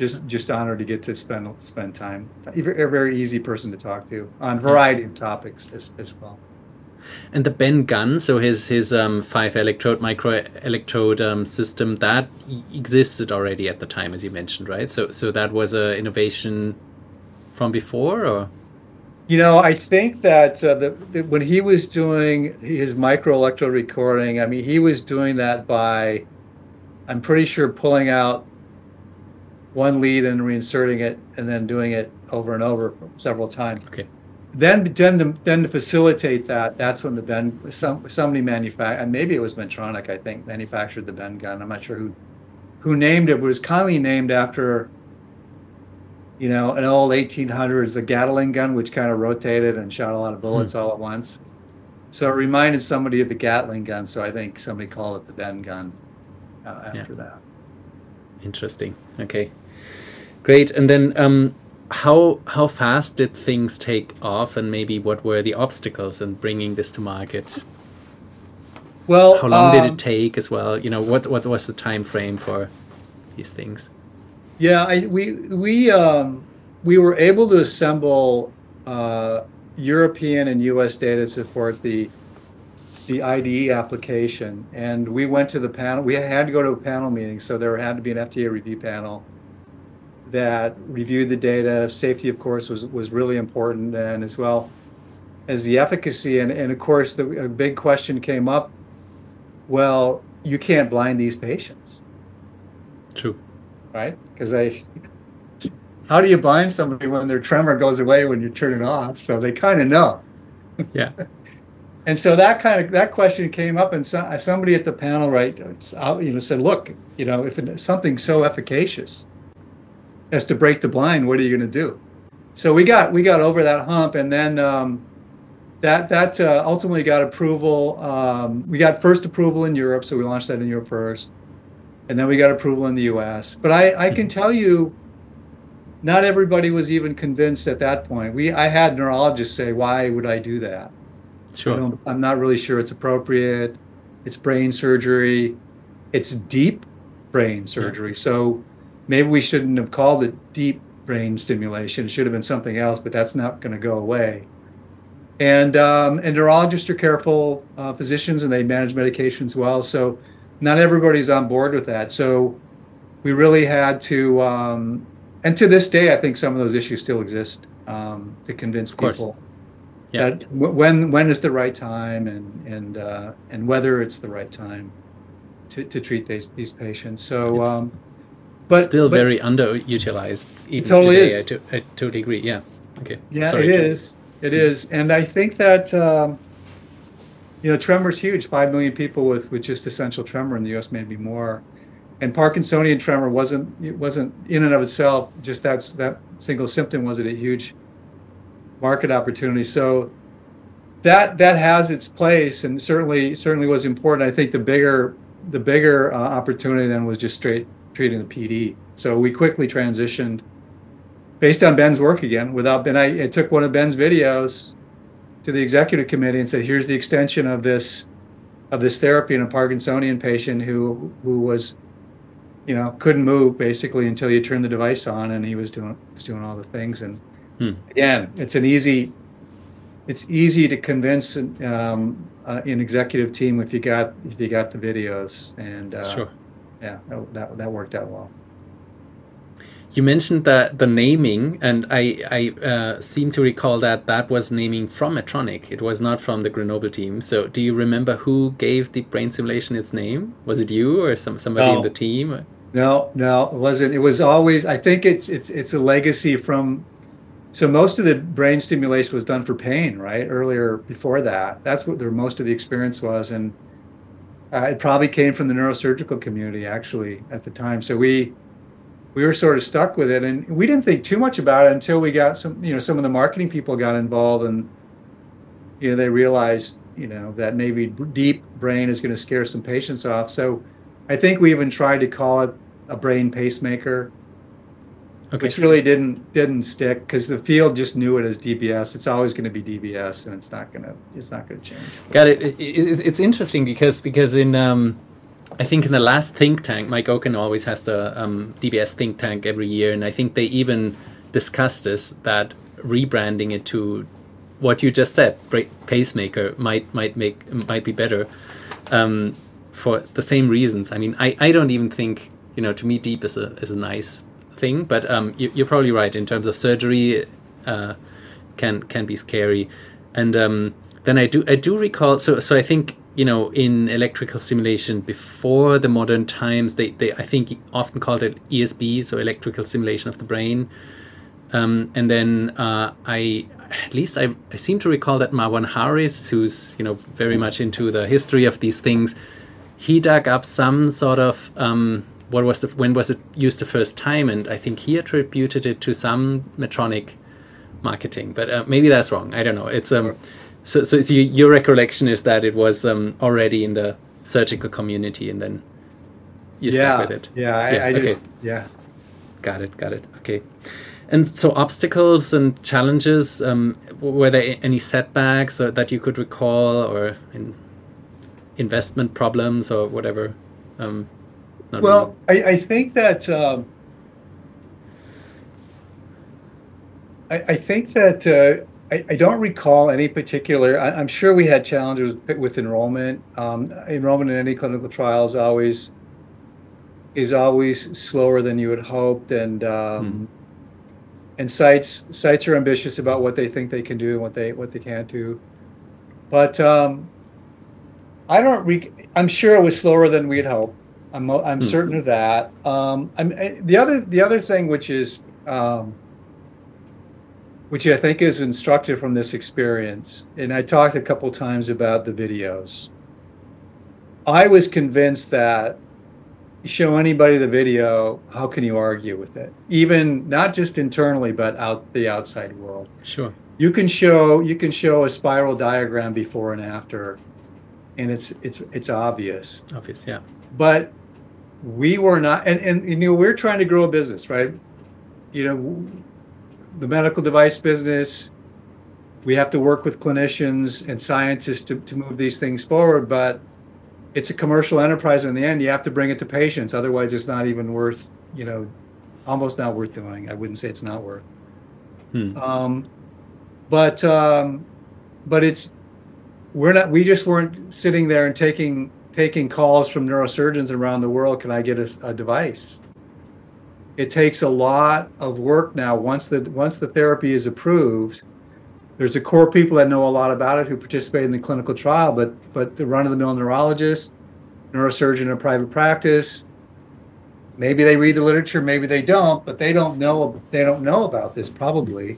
Just, just honored to get to spend spend time. A very easy person to talk to on a variety of topics as, as well. And the Ben gun, so his his um, five electrode micro electrode um, system that existed already at the time, as you mentioned, right? So, so that was an innovation from before, or you know, I think that uh, the, the when he was doing his micro electrode recording, I mean, he was doing that by, I'm pretty sure, pulling out one lead and reinserting it, and then doing it over and over several times. Okay. Then, then, to, then to facilitate that, that's when the Ben, some somebody manufactured, maybe it was Medtronic, I think, manufactured the Ben gun. I'm not sure who, who named it. It was kindly named after, you know, an old eighteen hundreds, the Gatling gun, which kind of rotated and shot a lot of bullets hmm. all at once. So it reminded somebody of the Gatling gun. So I think somebody called it the Ben gun uh, after yeah. that. Interesting. Okay. Great. And then um, how how fast did things take off, and maybe what were the obstacles in bringing this to market? Well, how long um, did it take as well? You know, what what was the time frame for these things? Yeah, I, we we um, we were able to assemble uh, European and U S data to support the the I D E application, and we went to the panel. We had to go to a panel meeting, so there had to be an F D A review panel that reviewed the data. Safety, of course, was, was really important, and as well as the efficacy. And, and of course, the a big question came up, well, you can't blind these patients. True. Right? Because they, how do you blind somebody when their tremor goes away when you turn it off? So they kind of know. Yeah. And so that kind of, that question came up, and so, somebody at the panel, right, you know, said, look, you know, if it, something's so efficacious as to break the blind, what are you going to do? So we got we got over that hump, and then um, that that uh, ultimately got approval. Um, we got first approval in Europe, so we launched that in Europe first, and then we got approval in the U S. But I, I can tell you, not everybody was even convinced at that point. We I had neurologists say, why would I do that? Sure. I don't, I'm not really sure it's appropriate. It's brain surgery. It's deep brain surgery. Yeah. So maybe we shouldn't have called it deep brain stimulation. It should have been something else, but that's not going to go away. And, um, and neurologists are careful uh, physicians, and they manage medications well. So not everybody's on board with that. So we really had to, um, and to this day, I think some of those issues still exist um, to convince people. Yeah. That when when is the right time, and and uh, and whether it's the right time to, to treat these these patients. So, um, but still but very underutilized. Even it totally today. is. I, to, I totally agree. Yeah. Okay. Yeah, Sorry, it Jim. is. It is, and I think that um, you know, tremor's huge. Five million people with with just essential tremor in the U S, maybe more. And Parkinsonian tremor wasn't it wasn't in and of itself just that's that single symptom wasn't a huge market opportunity. So that that has its place, and certainly certainly was important. I think the bigger the bigger uh, opportunity then was just straight treating the P D. So we quickly transitioned based on Ben's work again. Without Ben, I, I took one of Ben's videos to the executive committee and said, here's the extension of this of this therapy in a Parkinsonian patient who who was, you know, couldn't move basically until you turned the device on, and he was doing was doing all the things. And Hmm. again, it's an easy, it's easy to convince um, uh, an executive team if you got if you got the videos, and uh, sure, yeah, that that worked out well. You mentioned the, the naming, and I, I uh, seem to recall that that was naming from Medtronic. It was not from the Grenoble team. So do you remember who gave the brain simulation its name? Was it you or some somebody no. in the team? No, no, it wasn't. It was always, I think it's it's it's a legacy from, so most of the brain stimulation was done for pain, right? Earlier, before that. That's what the, most of the experience was. And uh, it probably came from the neurosurgical community, actually, at the time. So we... we were sort of stuck with it, and we didn't think too much about it until we got some, you know, some of the marketing people got involved, and, you know, they realized, you know, that maybe deep brain is going to scare some patients off. So I think we even tried to call it a brain pacemaker, okay. which really didn't, didn't stick because the field just knew it as D B S. It's always going to be D B S, and it's not going to, it's not going to change. Got it. It, it. It's interesting because, because in, um, I think in the last think tank, Mike Oaken always has the um, D B S think tank every year, and I think they even discussed this, that rebranding it to what you just said, pacemaker, might might make might be better um, for the same reasons. I mean, I, I don't even think, you know, to me, deep is a is a nice thing, but um, you, you're probably right in terms of surgery uh, can can be scary, and um, then I do I do recall so so I think. You know, in electrical stimulation before the modern times, they, they I think often called it E S B, so electrical stimulation of the brain. Um, and then uh, I, at least I, I seem to recall that Marwan Harris, who's, you know, very much into the history of these things, he dug up some sort of, um, what was the, when was it used the first time? And I think he attributed it to some Medtronic marketing, but uh, maybe that's wrong. I don't know. It's um. So, so, so you, your recollection is that it was um, already in the surgical community, and then you yeah, stuck with it. Yeah, I, yeah, I okay. just, yeah. Got it, got it. Okay. And so obstacles and challenges, um, were there any setbacks or, that you could recall, or in investment problems or whatever? Um, not well, really. I, I think that... Um, I, I think that... Uh, I don't recall any particular, I'm sure we had challenges with enrollment. Um, enrollment in any clinical trial is always, is always slower than you had hoped. And um, mm. and sites sites are ambitious about what they think they can do and what they, what they can't do. But um, I don't, re I'm sure it was slower than we had hoped. I'm, I'm mm. certain of that. Um, I'm, the other, the other thing which is, um, which I think is instructive from this experience. And I talked a couple times about the videos. I was convinced that you show anybody the video, how can you argue with it? Even not just internally, but out the outside world. Sure. You can show you can show a spiral diagram before and after, and it's it's it's obvious. Obvious, yeah. But we were not, and and you know, we're trying to grow a business, right? You know. The medical device business, we have to work with clinicians and scientists to, to move these things forward, but it's a commercial enterprise. In the end, you have to bring it to patients. Otherwise, it's not even worth, you know, almost not worth doing. I wouldn't say it's not worth. Hmm. Um, but um, but it's, we're not, we just weren't sitting there and taking, taking calls from neurosurgeons around the world. Can I get a, a device? It takes a lot of work now. Once the once the therapy is approved, there's a core people that know a lot about it who participate in the clinical trial, but but the run-of-the-mill neurologist, neurosurgeon in a private practice, maybe they read the literature, maybe they don't, but they don't know they don't know about this probably.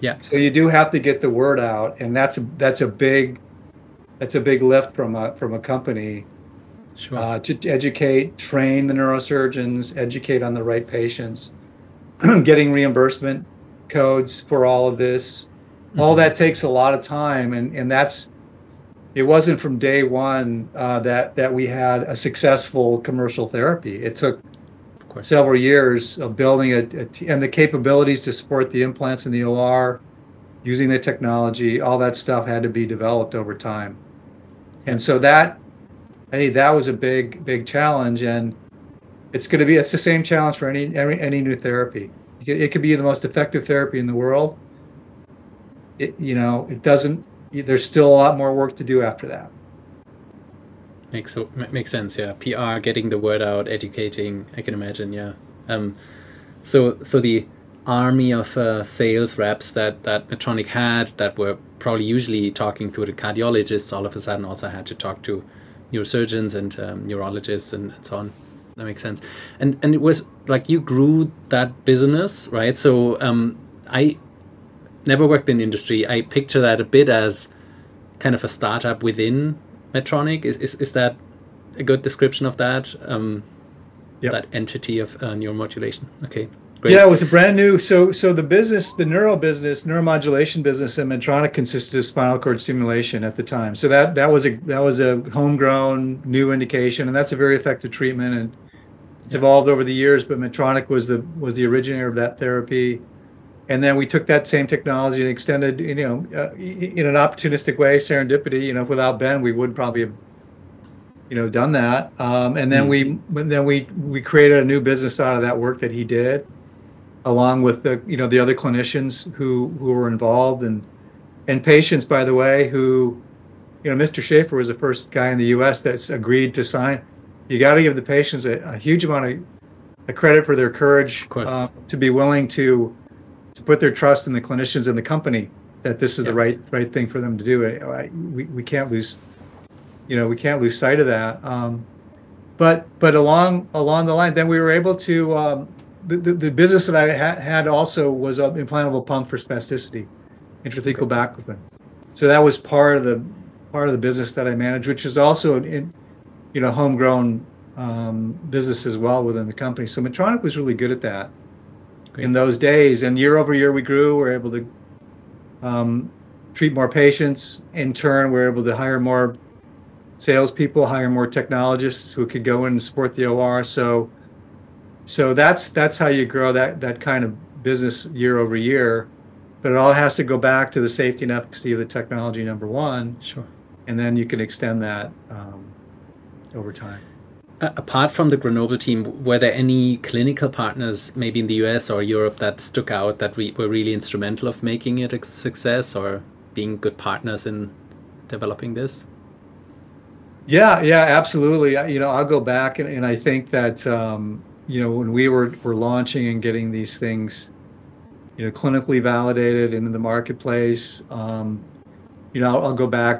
Yeah. So you do have to get the word out, and that's a, that's a big that's a big lift from a from a company. Sure. Uh, to educate, train the neurosurgeons, educate on the right patients, getting reimbursement codes for all of this. Mm-hmm. All that takes a lot of time, and, and that's, it wasn't from day one uh, that, that we had a successful commercial therapy. It took several years of building a, a t and the capabilities to support the implants in the O R, using the technology, all that stuff had to be developed over time. And so that... Hey, that was a big, big challenge, and it's going to be. It's the same challenge for any any, any new therapy. It could be the most effective therapy in the world. It, you know, it doesn't. There's still a lot more work to do after that. Makes makes sense. Yeah, P R, getting the word out, educating. I can imagine. Yeah. Um, So so the army of uh, sales reps that, that Medtronic had that were probably usually talking to the cardiologists all of a sudden also had to talk to neurosurgeons and um, neurologists and, and so on. That makes sense. And and it was like you grew that business, right? So um, I never worked in the industry. I picture that a bit as kind of a startup within Medtronic. Is is, is that a good description of that? Um, yep. That entity of uh, neuromodulation. Okay. Great. Yeah, it was a brand new. So, so the business, the neural business, neuromodulation business at Medtronic consisted of spinal cord stimulation at the time. So that that was a that was a homegrown new indication, and that's a very effective treatment, and it's evolved over the years. But Medtronic was the was the originator of that therapy, and then we took that same technology and extended, you know, uh, in an opportunistic way, serendipity. You know, without Ben, we would probably have, you know, done that. Um, and then mm. we then we we created a new business out of that work that he did, along with the you know the other clinicians who who were involved, and and patients, by the way, who, you know, Mister Schaefer was the first guy in the U S that's agreed to sign. You got to give the patients a, a huge amount of, of credit for their courage uh, to be willing to to put their trust in the clinicians and the company that this is yeah. the right right thing for them to do. I, we we can't lose, you know, we can't lose sight of that. Um, but but along along the line, then we were able to. Um, The, the, the business that I ha had also was an implantable pump for spasticity, intrathecal okay. back open. So that was part of the part of the business that I managed, which is also an, in, you know, homegrown um, business as well within the company. So Medtronic was really good at that Great. in those days. And year over year, we grew. We were able to um, treat more patients. In turn, we were able to hire more salespeople, hire more technologists who could go in and support the O R. So. So that's that's how you grow that that kind of business year over year, but it all has to go back to the safety and efficacy of the technology, number one. Sure. And then you can extend that um, over time. Uh, apart from the Grenoble team, were there any clinical partners, maybe in the U S or Europe, that stuck out that re were really instrumental of making it a success or being good partners in developing this? Yeah, yeah, absolutely. I, you know, I'll go back, and, and I think that. Um, You know, when we were, were launching and getting these things, you know, clinically validated into the marketplace, um, you know, I'll, I'll go back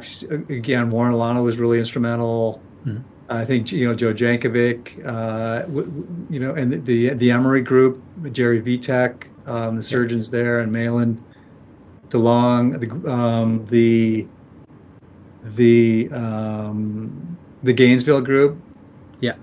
again. Warren Olanow was really instrumental. Mm-hmm. I think, you know, Joe Jankovic, uh, w w you know, and the the Emory group, Jerry Vitek, um, the surgeons yeah. there, and Mahlon DeLong, the um, the the, um, the Gainesville group. Yeah.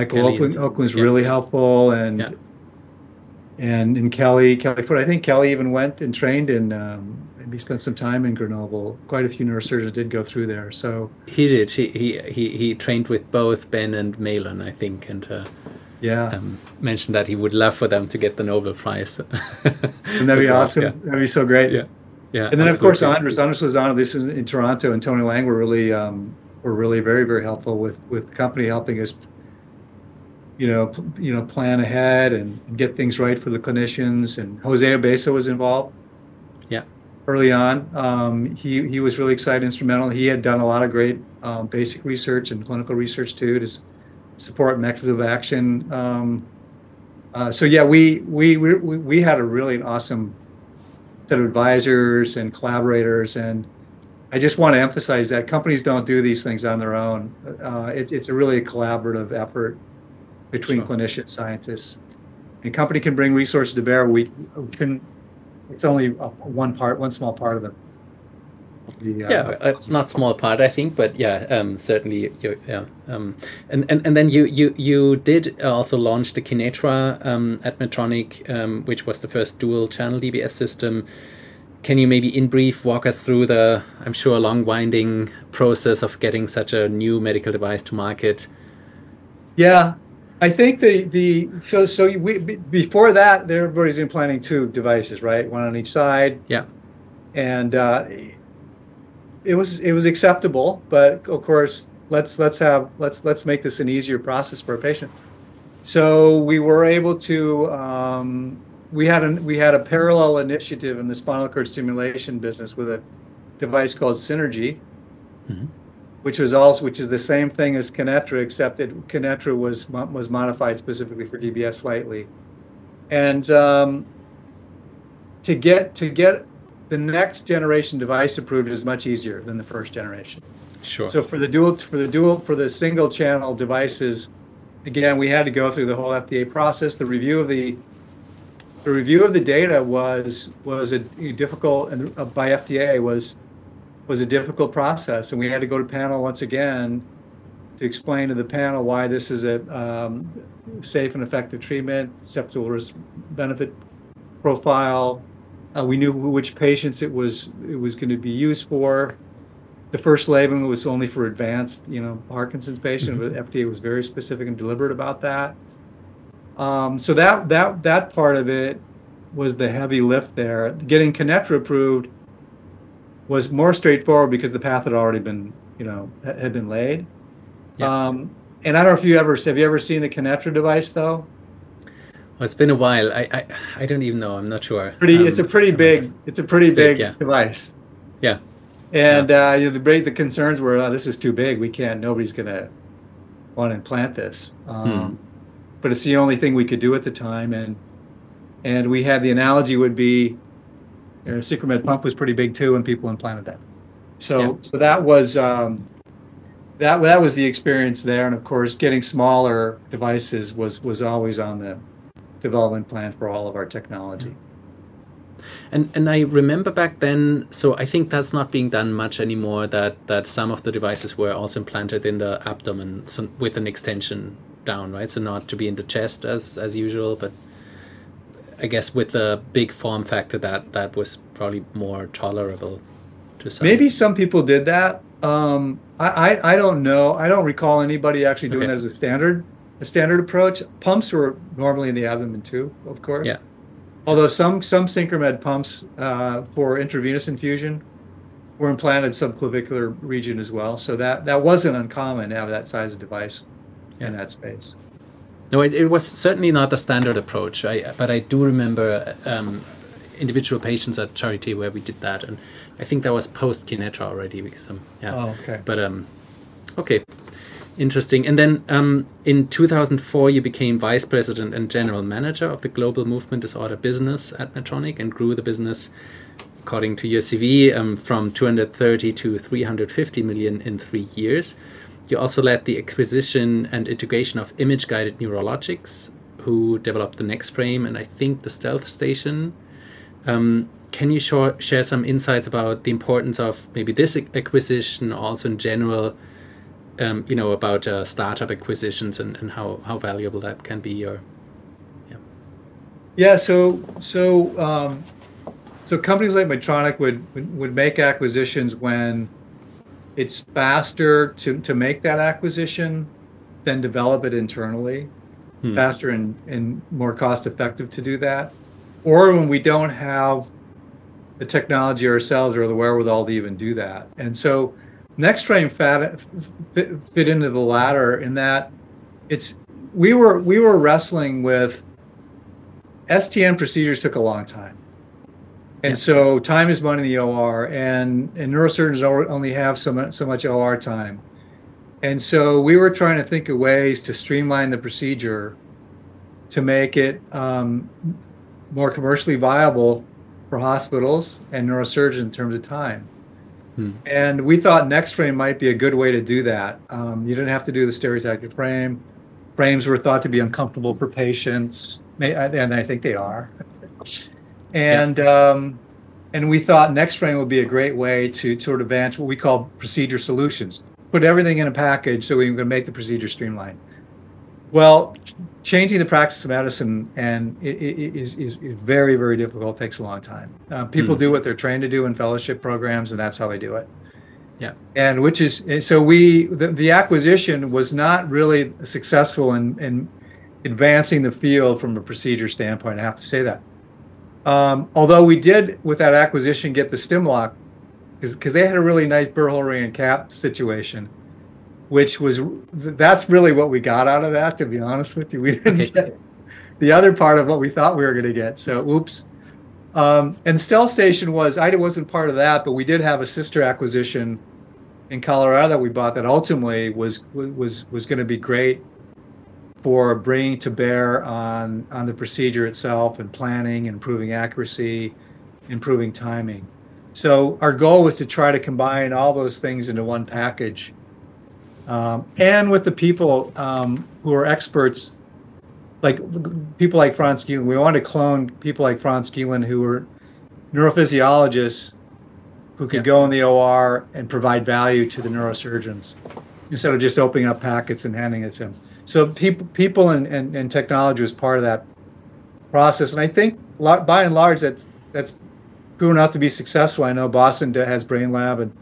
Michael Oakland, Oakland's yeah. really helpful, and yeah. and and Kelly Kelly Foot. I think Kelly even went and trained in. Um, and he spent some time in Grenoble. Quite a few neurosurgeons did go through there. So he did. He he he, he trained with both Ben and Mahlon, I think, and uh, yeah, um, mentioned that he would love for them to get the Nobel Prize. And that'd be awesome. Yeah. That'd be so great. Yeah, yeah. And then absolutely. of course Andres Andres Lozano. This is in Toronto, and Tony Lang were really um, were really very very helpful with with the company helping us. You know, you know, plan ahead and get things right for the clinicians. And Jose Obesa was involved. Yeah, early on, um, he he was really excited, instrumental. He had done a lot of great um, basic research and clinical research too to support mechanism of action. Um, uh, so yeah, we we we we had a really awesome set of advisors and collaborators. And I just want to emphasize that companies don't do these things on their own. Uh, it's it's a really a collaborative effort between sure. clinicians, scientists, and company can bring resources to bear. We can, it's only one part, one small part of them. The, uh, yeah, uh, not small part, I think, but yeah, um, certainly. You, yeah, um, and and and then you you you did also launch the Kinetra um, at Medtronic, um, which was the first dual channel D B S system. Can you maybe in brief walk us through the, I'm sure, long winding process of getting such a new medical device to market? Yeah. I think the the so so we before that everybody's implanting two devices, right? One on each side. Yeah. And uh, it was it was acceptable, but of course let's let's have let's let's make this an easier process for a patient. So we were able to um, we had an we had a parallel initiative in the spinal cord stimulation business with a device called Synergy. Mm-hmm. Which was also which is the same thing as Kinetra, except that Kinetra was was modified specifically for D B S slightly, And um, to get to get the next generation device approved is much easier than the first generation. Sure. So for the dual for the dual for the single channel devices, again, we had to go through the whole F D A process. The review of the the review of the data was was a difficult and uh, by F D A was was a difficult process, and we had to go to panel once again to explain to the panel why this is a um, safe and effective treatment, acceptable risk benefit profile. Uh, we knew which patients it was it was going to be used for. The first labeling was only for advanced, you know, Parkinson's patient, mm-hmm. but F D A was very specific and deliberate about that. Um, so that that that part of it was the heavy lift there. Getting Kinetra approved was more straightforward because the path had already been, you know, had been laid. Yeah. Um, and I don't know if you ever have you ever seen a Kinetra device though. Well, it's been a while. I I, I don't even know. I'm not sure. Pretty. Um, it's a pretty big. Remember. It's a pretty it's big, big yeah. device. Yeah. And yeah. uh, you know, the the concerns were, oh, this is too big. We can't. Nobody's gonna want to implant this. Um, hmm. But it's the only thing we could do at the time, and and we had the analogy would be, you know, SynchroMed pump was pretty big too, and people implanted that. So yeah. so that was um, that that was the experience there, and of course, getting smaller devices was was always on the development plan for all of our technology. Mm-hmm. And and I remember back then, so I think that's not being done much anymore, that, that some of the devices were also implanted in the abdomen some, with an extension down, right? So not to be in the chest as, as usual, but I guess with the big form factor, that, that was probably more tolerable to some. Maybe some people did that. Um, I, I, I don't know. I don't recall anybody actually doing okay. that as a standard, a standard approach. Pumps were normally in the abdomen too, of course. Yeah. Although some some SynchroMed pumps uh, for intravenous infusion were implanted subclavicular region as well, so that that wasn't uncommon to have that size of device yeah. in that space. No, it, it was certainly not the standard approach. I, but I do remember um, individual patients at Charité where we did that, and I think that was post Kinetra already because um, yeah. Oh, okay. But um, okay. Interesting. And then um, in two thousand four, you became vice president and general manager of the global movement disorder business at Medtronic and grew the business, according to your C V, um, from two hundred thirty to three hundred fifty million in three years. You also led the acquisition and integration of image-guided neurologics, who developed the NextFrame and I think the Stealth Station. Um, can you sh share some insights about the importance of maybe this acquisition, also in general? Um, you know, about uh, startup acquisitions and, and how, how valuable that can be, or yeah. Yeah, so so um, so companies like Medtronic would, would would make acquisitions when it's faster to to make that acquisition than develop it internally, hmm. faster and, and more cost effective to do that, or when we don't have the technology ourselves or the wherewithal to even do that. And so NextFrame fit, fit into the latter in that it's we were we were wrestling with S T N procedures took a long time, and yeah. so time is money in the O R, and and neurosurgeons only have so much, so much O R time, and so we were trying to think of ways to streamline the procedure to make it um, more commercially viable for hospitals and neurosurgeons in terms of time. Hmm. And we thought NextFrame might be a good way to do that. Um, you didn't have to do the stereotactic frame. Frames were thought to be uncomfortable for patients, and I think they are. And yeah. um, and we thought NextFrame would be a great way to sort of advance what we call procedure solutions. Put everything in a package so we can make the procedure streamlined. Well, changing the practice of medicine and it, it, it is, is very, very difficult. It takes a long time. Uh, people mm. do what they're trained to do in fellowship programs, and that's how they do it. Yeah. And which is, so we, the, the acquisition was not really successful in, in advancing the field from a procedure standpoint. I have to say that. Um, although we did, with that acquisition, get the Stimlock, because they had a really nice burr-hole ring and cap situation. Which was, that's really what we got out of that, to be honest with you. We didn't okay. get the other part of what we thought we were going to get, so oops. Um, and Stealth Station was, I wasn't part of that, but we did have a sister acquisition in Colorado that we bought that ultimately was was was going to be great for bringing to bear on, on the procedure itself and planning, improving accuracy, improving timing. So our goal was to try to combine all those things into one package. Um, and with the people um, who are experts, like people like Franz Gielen, we wanted to clone people like Franz Gielen who were neurophysiologists who could yeah. go in the O R and provide value to the neurosurgeons instead of just opening up packets and handing it to them. So pe people and, and, and technology was part of that process. And I think by and large that's, that's proven out to be successful. I know Boston has Brain Lab and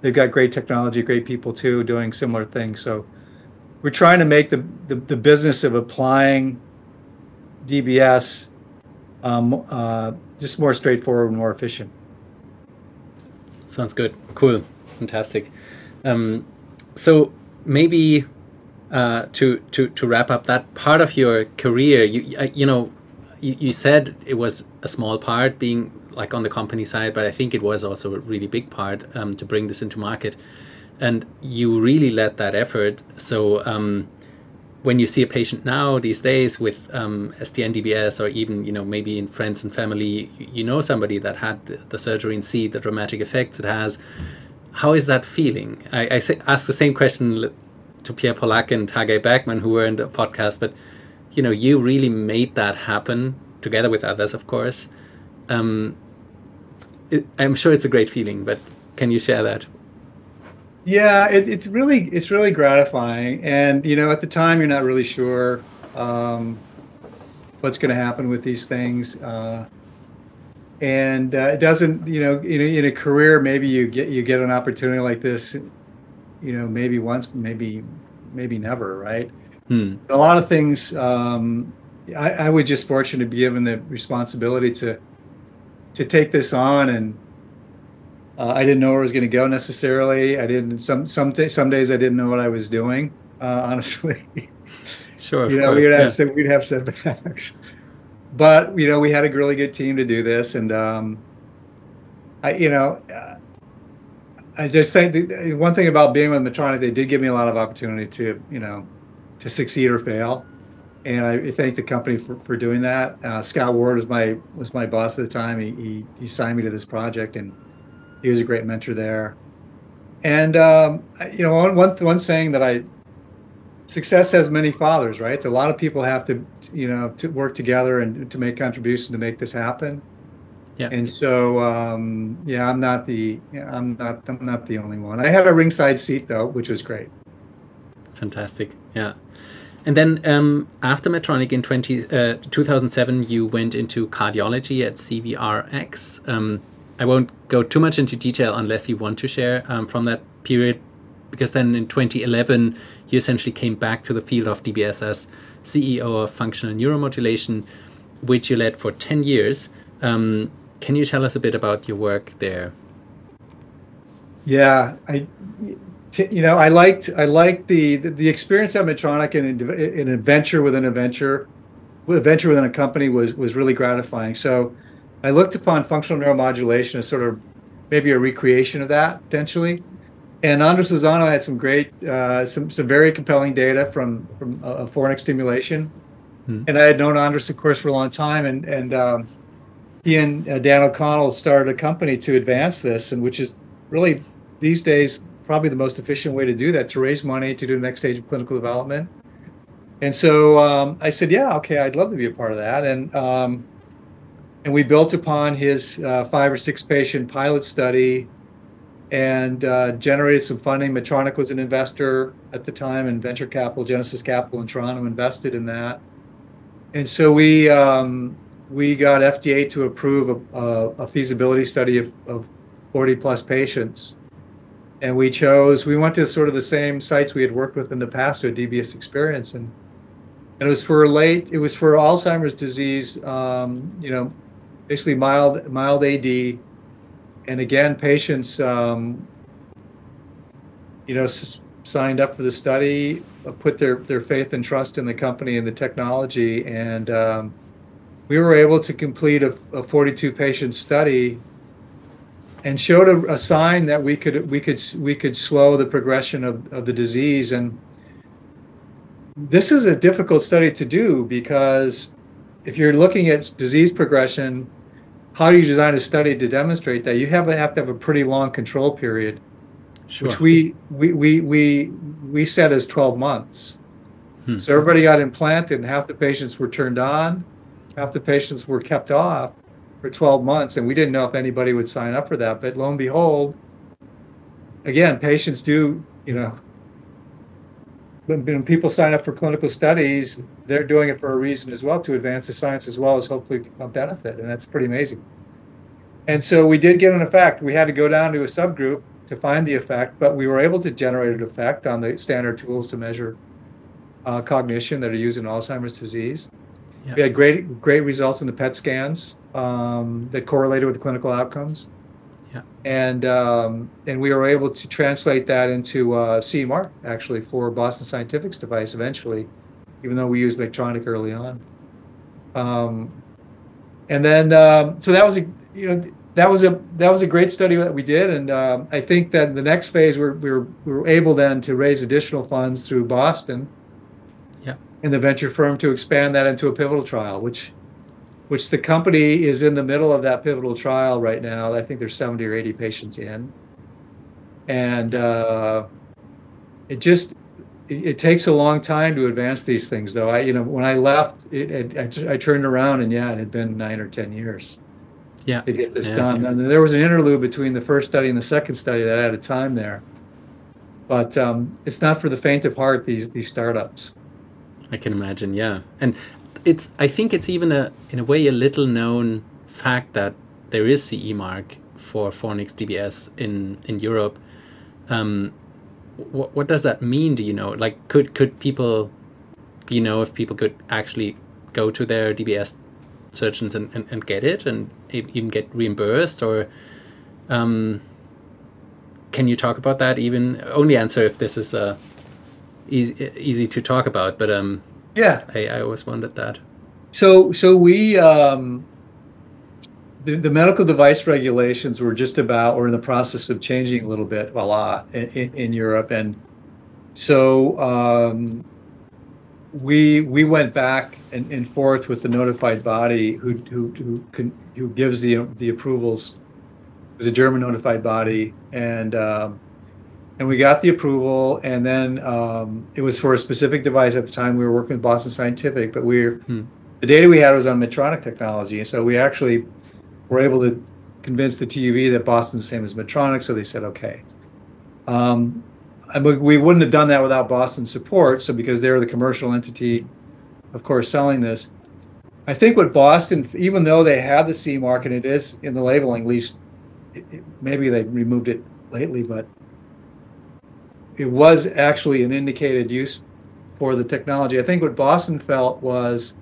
they've got great technology, great people too doing similar things. So we're trying to make the, the, the business of applying D B S um, uh, just more straightforward and more efficient. Sounds good. Cool. Fantastic. Um, so maybe uh, to, to, to wrap up that part of your career, you, uh, you know, you, you said it was a small part being like on the company side, but I think it was also a really big part um, to bring this into market. And you really led that effort. So um, when you see a patient now these days with um, S D N D B S, or even, you know, maybe in friends and family, you know somebody that had the, the surgery and see the dramatic effects it has, how is that feeling? I, I say, asked the same question to Pierre Polak and Tage Bergman, who were in the podcast, but, you know, you really made that happen together with others, of course. Um, it, I'm sure it's a great feeling, but can you share that? Yeah, it, it's really it's really gratifying, and you know, at the time you're not really sure um, what's going to happen with these things, uh, and uh, it doesn't. You know, in a, in a career, maybe you get you get an opportunity like this, you know, maybe once, maybe maybe never, right? Hmm. A lot of things. Um, I, I was just fortunate to be given the responsibility to to take this on and. Uh, I didn't know where I was going to go necessarily. I didn't. Some some some days I didn't know what I was doing. Uh, honestly, sure. You know, course, we'd have yeah. we'd have setbacks, but you know, we had a really good team to do this, and um, I you know, I just think the, one thing about being with Medtronic, they did give me a lot of opportunity to you know, to succeed or fail, and I thank the company for, for doing that. Uh, Scott Ward was my was my boss at the time. He he, he signed me to this project and. He was a great mentor there, and um, you know, one one saying that I, success has many fathers, right? A lot of people have to, you know, to work together and to make contribution to make this happen. Yeah. And so, um, yeah, I'm not the, yeah, I'm not, I'm not the only one. I had a ringside seat though, which was great. Fantastic. Yeah. And then um, after Medtronic in two thousand seven, you went into cardiology at C V R X. Um, I won't go too much into detail unless you want to share um, from that period, because then in twenty eleven, you essentially came back to the field of D B S as C E O of Functional Neuromodulation, which you led for ten years. Um, can you tell us a bit about your work there? Yeah, I, t you know, I liked I liked the, the, the experience at Medtronic, and an adventure within a venture, a venture within a company was, was really gratifying. So I looked upon functional neuromodulation as sort of maybe a recreation of that potentially, and Andres Lozano had some great, uh, some some very compelling data from from uh, fornix stimulation, hmm. and I had known Andres, of course, for a long time, and and um, he and uh, Dan O'Connell started a company to advance this, and which is really these days probably the most efficient way to do that, to raise money to do the next stage of clinical development, and so um, I said, yeah, okay, I'd love to be a part of that, and. Um, And we built upon his uh, five or six patient pilot study and uh, generated some funding. Medtronic was an investor at the time, and venture capital, Genesis Capital in Toronto, invested in that. And so we um, we got F D A to approve a, a, a feasibility study of, of forty plus patients. And we chose, we went to sort of the same sites we had worked with in the past with D B S experience. And, and it was for late, it was for Alzheimer's disease, um, you know, basically mild mild A D, and again patients um, you know s signed up for the study, put their their faith and trust in the company and the technology, and um, we were able to complete a, a forty-two patient study, and showed a, a sign that we could we could we could slow the progression of, of the disease, and this is a difficult study to do because if you're looking at disease progression, how do you design a study to demonstrate that? You have, have to have a pretty long control period, sure. which we, we, we, we, we set as twelve months. Hmm. So everybody got implanted and half the patients were turned on, half the patients were kept off for twelve months, and we didn't know if anybody would sign up for that. But lo and behold, again, patients do, you know, when people sign up for clinical studies, they're doing it for a reason as well, to advance the science as well as hopefully benefit, and that's pretty amazing. And so we did get an effect. We had to go down to a subgroup to find the effect, but we were able to generate an effect on the standard tools to measure uh, cognition that are used in Alzheimer's disease. Yeah. We had great, great results in the P E T scans um, that correlated with the clinical outcomes. Yeah. And um, and we were able to translate that into uh, C E mark, actually, for Boston Scientific's device eventually, even though we used Medtronic early on. Um, and then um, so that was a you know that was a that was a great study that we did, and um, I think that the next phase we're, we were we were able then to raise additional funds through Boston, yeah, and the venture firm to expand that into a pivotal trial, which. which the company is in the middle of that pivotal trial right now. I think there's seventy or eighty patients in. And uh, it just, it, it takes a long time to advance these things though. I, you know, when I left, it, it, I, I turned around and yeah, it had been nine or ten years yeah. to get this yeah, done. Yeah. And there was an interlude between the first study and the second study that I had a time there. But um, it's not for the faint of heart, these, these startups. I can imagine, yeah. And It's. I think it's even a, in a way, a little known fact that there is C E mark for Fornix D B S in in Europe. Um, what what does that mean? Do you know? Like, could could people, do you know if people could actually go to their D B S surgeons and, and, and get it and even get reimbursed? Or um, can you talk about that? Even only answer if this is uh, easy easy to talk about, but um. Yeah, I, I always wondered that. So, so we um, the, the medical device regulations were just about, or in the process of changing a little bit, a lot in, in Europe, and so um, we we went back and, and forth with the notified body who who who, can, who gives the the approvals. It was a German notified body, and. Um, And we got the approval, and then um, it was for a specific device at the time. We were working with Boston Scientific, but we were, hmm. the data we had was on Medtronic technology. And so we actually were able to convince the T U V that Boston's the same as Medtronic, so they said, okay. Um, I mean, we wouldn't have done that without Boston's support, so because they're the commercial entity, of course, selling this. I think what Boston, even though they had the C mark, and it is in the labeling, at least it, it, maybe they removed it lately, but it was actually an indicated use for the technology. I think what Boston felt was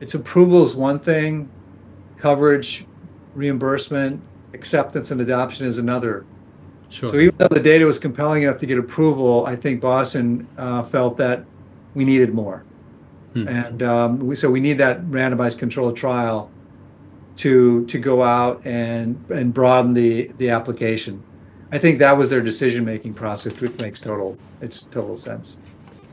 its approval is one thing, coverage, reimbursement, acceptance and adoption is another. Sure. So even though the data was compelling enough to get approval, I think Boston uh, felt that we needed more. Hmm. And um, we, so we need that randomized controlled trial to to go out and, and broaden the, the application. I think that was their decision-making process, which makes total it's total sense.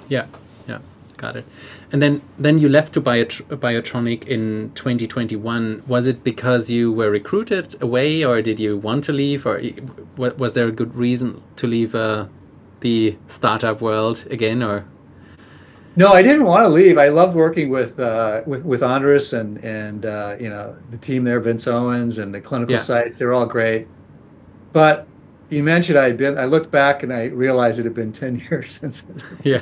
Yeah, yeah, got it. And then, then you left to Biotr Biotronik in twenty twenty-one. Was it because you were recruited away, or did you want to leave, or was there a good reason to leave uh, the startup world again? Or no, I didn't want to leave. I loved working with uh, with with Andres and and uh, you know the team there, Vince Owens, and the clinical yeah. sites. They're all great, but you mentioned I had been, I looked back and I realized it had been ten years since. Yeah.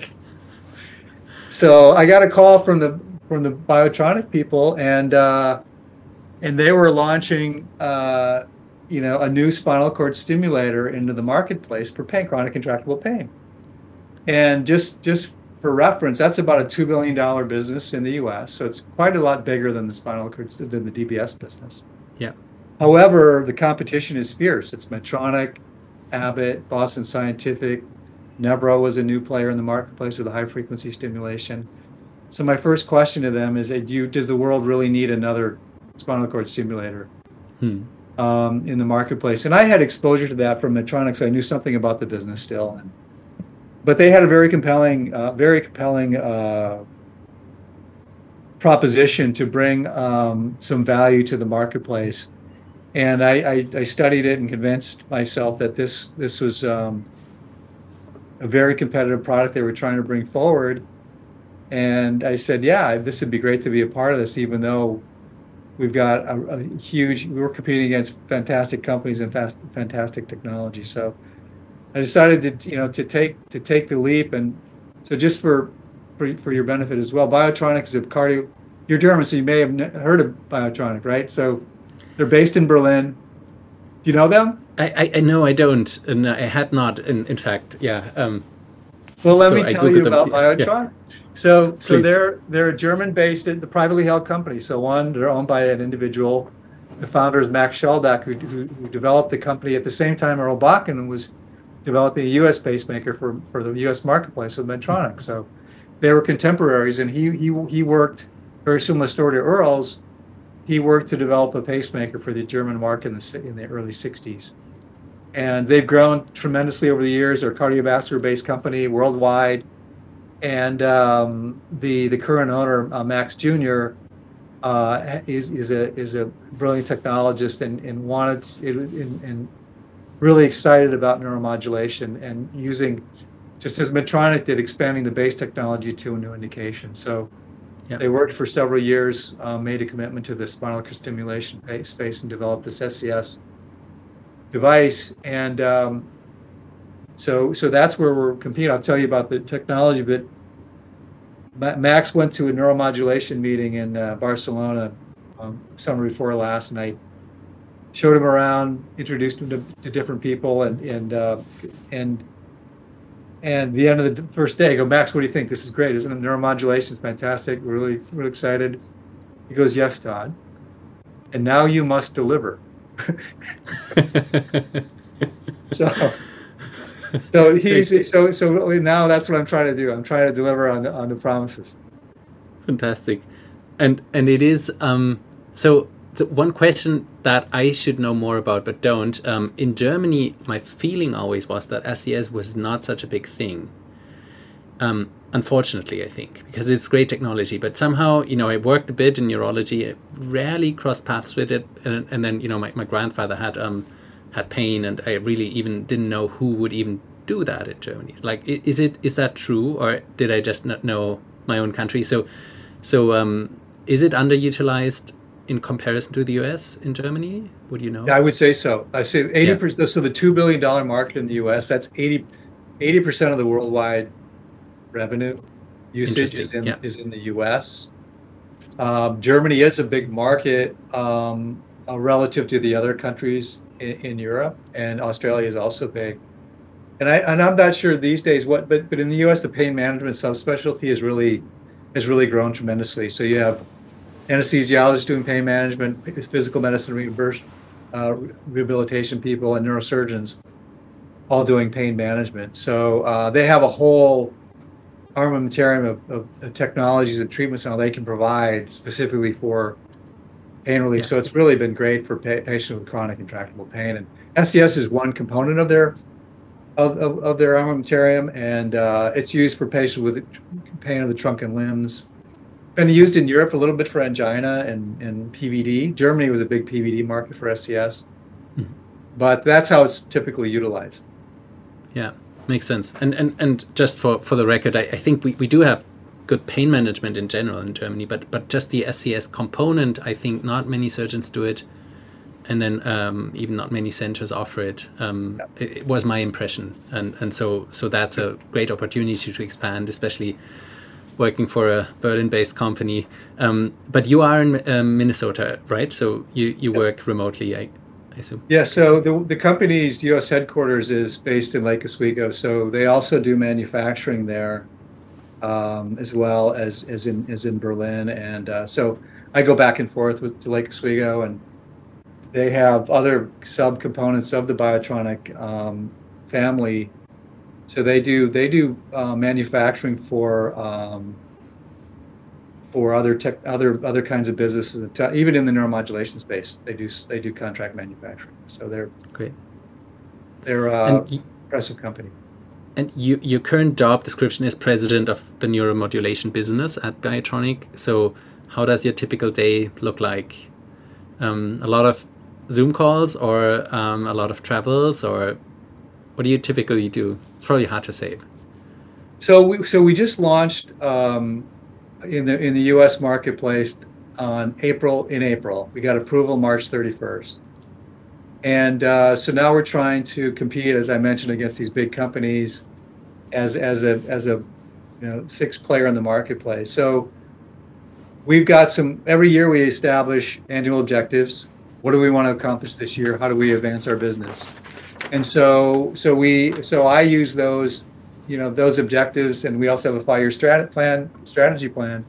So I got a call from the, from the Biotronik people, and, uh, and they were launching, uh, you know, a new spinal cord stimulator into the marketplace for pain, chronic intractable pain. And just, just for reference, that's about a two billion dollar business in the U S. So it's quite a lot bigger than the spinal cord, than the D B S business. Yeah. However, the competition is fierce. It's Medtronic, Abbott, Boston Scientific. Nevro was a new player in the marketplace with a high-frequency stimulation. So my first question to them is, hey, do you, does the world really need another spinal cord stimulator hmm. um, in the marketplace? And I had exposure to that from Medtronic, so I knew something about the business still. And But they had a very compelling, uh, very compelling uh, proposition to bring um, some value to the marketplace, and I, I, I studied it and convinced myself that this this was um, a very competitive product they were trying to bring forward. And I said, yeah, this would be great to be a part of this, even though we've got a, a huge, we were competing against fantastic companies and fast, fantastic technology. So I decided to, you know, to take to take the leap. And so just for for, for your benefit as well, Biotronik is a cardio, you're German, so you may have heard of Biotronik, right? So they're based in Berlin. Do you know them? I, I know I don't, and I had not, in, in fact, yeah. Um, well, let so me tell you about Biotronik. Yeah. So, Please. so they're they're a German-based, the privately held company. So one, they're owned by an individual. The founder is Max Schelldock, who, who, who developed the company at the same time Earl Bakken was developing a U S pacemaker for for the U S marketplace with Medtronic. So they were contemporaries, and he he he worked very similar story to Earl's. He worked to develop a pacemaker for the German market in the in the early sixties, and they've grown tremendously over the years. They're a cardiovascular-based company worldwide. And um, the the current owner, uh, Max Junior, uh, is is a is a brilliant technologist and and wanted to, and, and really excited about neuromodulation and using, just as Medtronic did, expanding the base technology to a new indication. So yep. They worked for several years, uh, made a commitment to the spinal cord stimulation space, and developed this S C S device. And um, So, so that's where we're competing. I'll tell you about the technology, but Max went to a neuromodulation meeting in uh, Barcelona um, summer before last, and I showed him around, introduced him to, to different people, and and uh, and and the end of the first day, I go, Max, what do you think? This is great, isn't it? Neuromodulation is fantastic. We're really, really excited. He goes, yes, Todd. And now you must deliver. so. So he's so so now that's what I'm trying to do. I'm trying to deliver on the, on the promises. Fantastic, and and it is um so, so one question that I should know more about but don't. Um, in Germany, my feeling always was that S C S was not such a big thing. Um, unfortunately, I think because it's great technology, but somehow you know I worked a bit in neurology, I rarely crossed paths with it, and and then you know my my grandfather had um. had pain, and I really even didn't know who would even do that in Germany. Like, is it is that true, or did I just not know my own country? So, so um, is it underutilized in comparison to the U S in Germany? Would you know? Yeah, I would say so. I say eighty percent. Yeah. So the two billion dollar market in the U S, that's eighty percent of the worldwide revenue usage is in yeah. is in the U S. Um, Germany is a big market um, uh, relative to the other countries in Europe, and Australia is also big, and I and I'm not sure these days what, but but in the U S the pain management subspecialty is really has really grown tremendously. So you have anesthesiologists doing pain management, physical medicine reimbursement, uh, rehabilitation people, and neurosurgeons all doing pain management. So uh, they have a whole armamentarium of, of, of technologies and treatments now they can provide specifically for pain relief. Yeah. So it's really been great for pa patients with chronic intractable pain, and S C S is one component of their of, of, of their armamentarium, and uh, it's used for patients with pain of the trunk and limbs. Been used in Europe a little bit for angina and, and P V D. Germany was a big P V D market for S C S, mm-hmm. but that's how it's typically utilized. Yeah, makes sense. And and and just for for the record, I, I think we we do have good pain management in general in Germany, but but just the S C S component, I think not many surgeons do it, and then um, even not many centers offer it. Um, yeah. it, it was my impression, and and so so that's a great opportunity to expand, especially working for a Berlin-based company. Um, but you are in uh, Minnesota, right? So you you yeah. work remotely, I, I assume. Yeah. So the the company's U S headquarters is based in Lake Oswego, so they also do manufacturing there. Um, as well as as in as in Berlin, and uh, so I go back and forth with to Lake Oswego, and they have other sub components of the Biotronik um, family. So they do they do uh, manufacturing for um, for other tech other other kinds of businesses, even in the neuromodulation space. They do they do contract manufacturing. So they're great. They're uh, an impressive company. and you, your current job description is president of the neuromodulation business at Biotronik. So how does your typical day look like? Um, a lot of Zoom calls or um, a lot of travels, or what do you typically do? It's probably hard to say. So we, so we just launched um, in the in the U S marketplace on April in April. We got approval March thirty-first. And uh, so now we're trying to compete, as I mentioned, against these big companies as as a as a you know sixth player in the marketplace. So we've got some, every year we establish annual objectives. What do we want to accomplish this year? How do we advance our business? And so so we so I use those you know those objectives, and we also have a five-year strat plan strategy plan.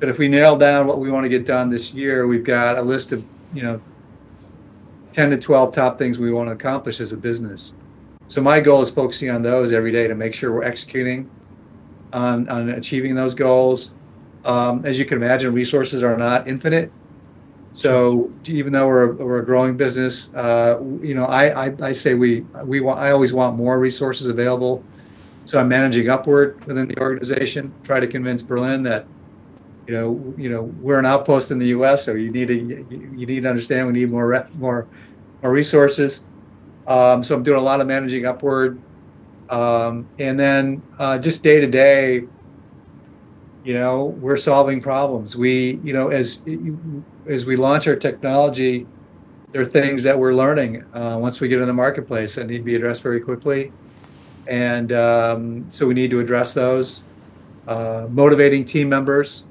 But if we nail down what we want to get done this year, we've got a list of you know ten to twelve top things we want to accomplish as a business. So my goal is focusing on those every day to make sure we're executing on, on achieving those goals. Um, as you can imagine, resources are not infinite. So even though we're, we're a growing business, uh, you know, I, I, I say we, we want, I always want more resources available. So I'm managing upward within the organization, try to convince Berlin that You know, you know, we're an outpost in the U S, so you need to you need to understand we need more more more resources. Um, so I'm doing a lot of managing upward, um, and then uh, just day to day, you know, we're solving problems. We, you know, as as we launch our technology, there are things that we're learning uh, once we get in the marketplace that need to be addressed very quickly, and um, so we need to address those. Uh, motivating team members.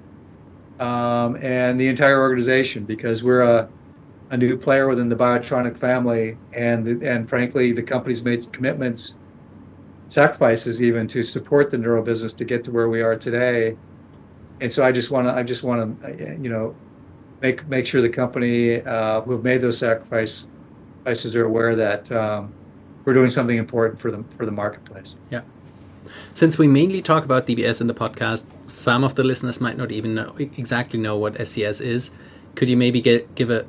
Um, and the entire organization, because we're a, a new player within the Biotronik family, and and frankly, the company's made commitments, sacrifices even, to support the neuro business to get to where we are today. And so I just want to, I just want to, you know, make make sure the company uh, who have made those sacrifices are aware that um, we're doing something important for them for the marketplace. Yeah. Since we mainly talk about D B S in the podcast, some of the listeners might not even know, exactly know what S C S is. Could you maybe get, give a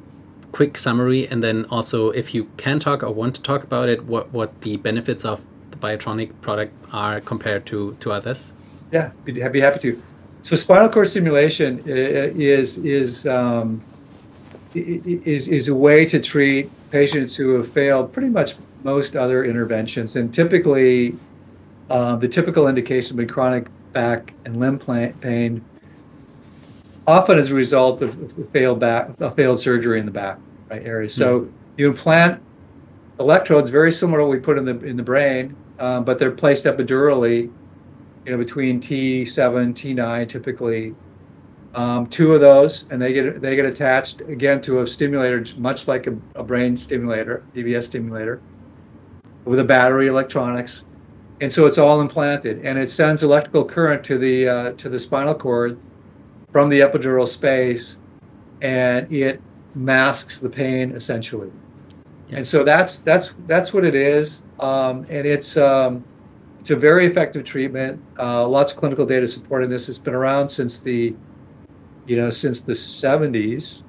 quick summary, and then also, if you can talk or want to talk about it, what, what the benefits of the Biotronik product are compared to, to others? Yeah, I'd be happy to. So spinal cord stimulation is, is, um, is, is a way to treat patients who have failed pretty much most other interventions, and typically Uh, the typical indication would be chronic back and limb pain, often as a result of a failed back, a failed surgery in the back right area. So mm-hmm. you implant electrodes very similar to what we put in the in the brain, um, but they're placed epidurally, you know, between T seven, T nine typically. Um, two of those, and they get they get attached again to a stimulator, much like a, a brain stimulator, D B S stimulator, with a battery, electronics. And so it's all implanted, and it sends electrical current to the uh, to the spinal cord from the epidural space, and it masks the pain essentially. Yeah. And so that's that's that's what it is, um, and it's um, it's a very effective treatment. Uh, lots of clinical data supporting this. It's been around since the you know since the seventies,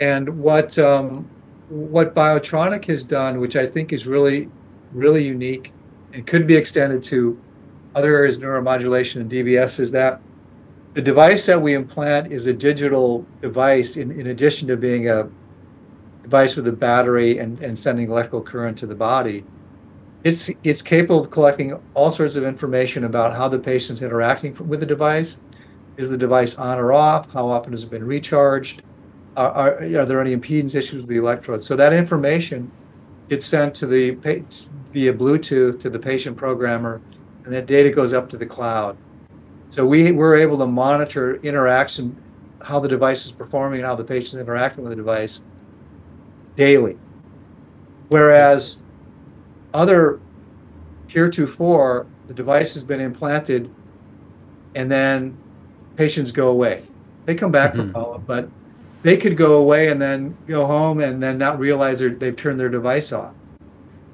and what um, what Biotronik has done, which I think is really really unique. It could be extended to other areas of neuromodulation and D B S, is that the device that we implant is a digital device in, in addition to being a device with a battery and, and sending electrical current to the body. It's, it's capable of collecting all sorts of information about how the patient's interacting with the device. Is the device on or off? How often has it been recharged? Are, are, are there any impedance issues with the electrodes? So that information gets sent to the patient via Bluetooth to the patient programmer, and that data goes up to the cloud. So we we're able to monitor interaction, how the device is performing and how the patient's interacting with the device daily. Whereas other heretofore, the device has been implanted and then patients go away. They come back mm-hmm. for follow-up, but they could go away and then go home and then not realize they've turned their device off.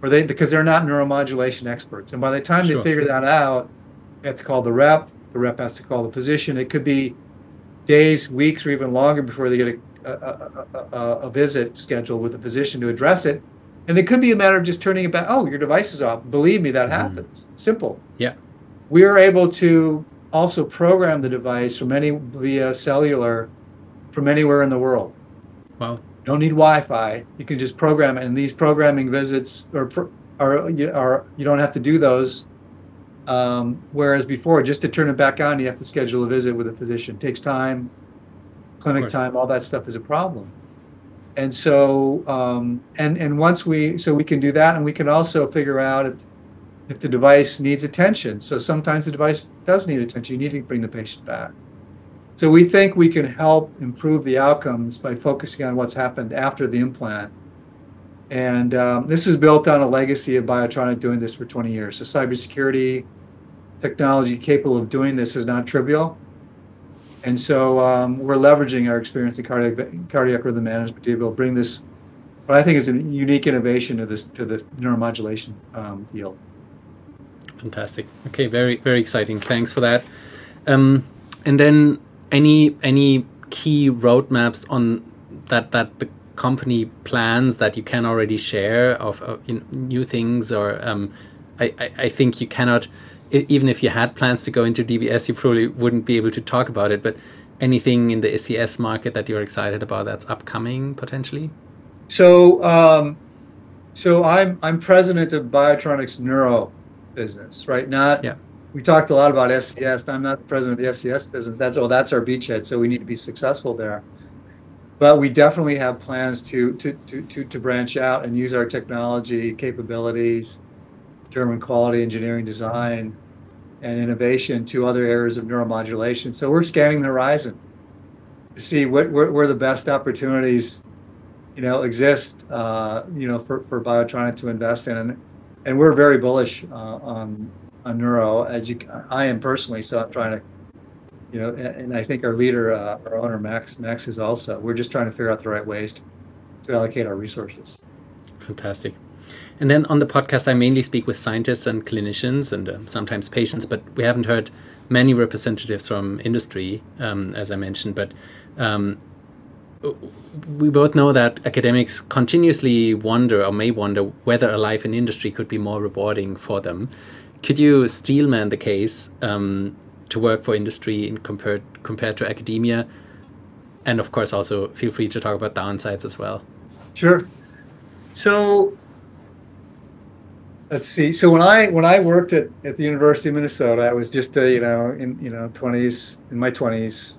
Or they, because they're not neuromodulation experts. And by the time sure. they figure that out, they have to call the rep. The rep has to call the physician. It could be days, weeks, or even longer before they get a, a, a, a, a visit scheduled with the physician to address it. And it could be a matter of just turning it back. Oh, your device is off. Believe me, that happens. Mm. Simple. Yeah. We are able to also program the device from any via cellular from anywhere in the world. Wow. Don't need Wi-Fi. You can just program it. And these programming visits are, are, are you don't have to do those. Um, whereas before, just to turn it back on, you have to schedule a visit with a physician. It takes time, clinic time, all that stuff is a problem. And so, um, and, and once we, so we can do that, and we can also figure out if, if the device needs attention. So sometimes the device does need attention. You need to bring the patient back. So we think we can help improve the outcomes by focusing on what's happened after the implant. And um, this is built on a legacy of Biotronik doing this for twenty years. So cybersecurity technology capable of doing this is not trivial. And so um, we're leveraging our experience in cardiac, cardiac rhythm management to be able to bring this, what I think is a unique innovation to this, to the neuromodulation um, field. Fantastic. Okay, very, very exciting. Thanks for that. Um, and then any any key roadmaps on that that the company plans that you can already share of, of in new things, or um, I, I, I think you cannot. Even if you had plans to go into D B S, you probably wouldn't be able to talk about it, but anything in the S C S market that you're excited about that's upcoming potentially? So um, so I'm, I'm president of Biotronik's neuro business, right? Not, yeah. We talked a lot about S C S. I'm not the president of the S C S business. That's, oh, that's our beachhead, so we need to be successful there. But we definitely have plans to, to, to, to, to branch out and use our technology capabilities, German quality, engineering design, and innovation to other areas of neuromodulation. So we're scanning the horizon to see what, where, where the best opportunities, you know, exist, uh, you know, for, for Biotronik to invest in. And, and we're very bullish uh, on, on neuro, as you, I am personally, so I'm trying to, you know, and, and I think our leader, uh, our owner, Max, Max is also, we're just trying to figure out the right ways to, to allocate our resources. Fantastic. And then on the podcast, I mainly speak with scientists and clinicians and uh, sometimes patients, but we haven't heard many representatives from industry, um, as I mentioned. But um, we both know that academics continuously wonder or may wonder whether a life in industry could be more rewarding for them. Could you steelman the case um, to work for industry in compared, compared to academia? And of course, also feel free to talk about downsides as well. Sure. So... Let's see. So when I when I worked at, at the University of Minnesota, I was just a, you know in you know twenties in my twenties,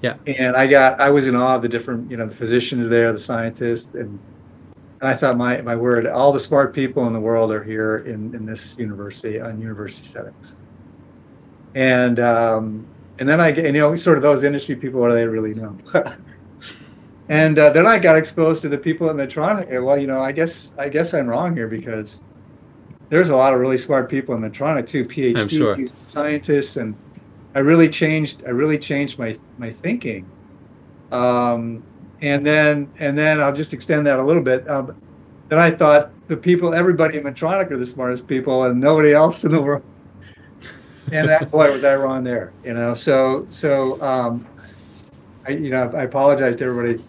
yeah. And I got I was in awe of the different you know the physicians there, the scientists, and, and I thought my my word, all the smart people in the world are here in, in this university on university settings. And um, and then I and, you know sort of those industry people, what do they really know? And uh, then I got exposed to the people at Medtronic. Well, you know I guess I guess I'm wrong here, because there's a lot of really smart people in Medtronic too, PhDs, sure. scientists, and I really changed. I really changed my my thinking. Um, and then and then I'll just extend that a little bit. Um, then I thought the people, everybody in Medtronic are the smartest people, and nobody else in the world. And that boy was I wrong there, you know. So so um, I you know I apologize to everybody,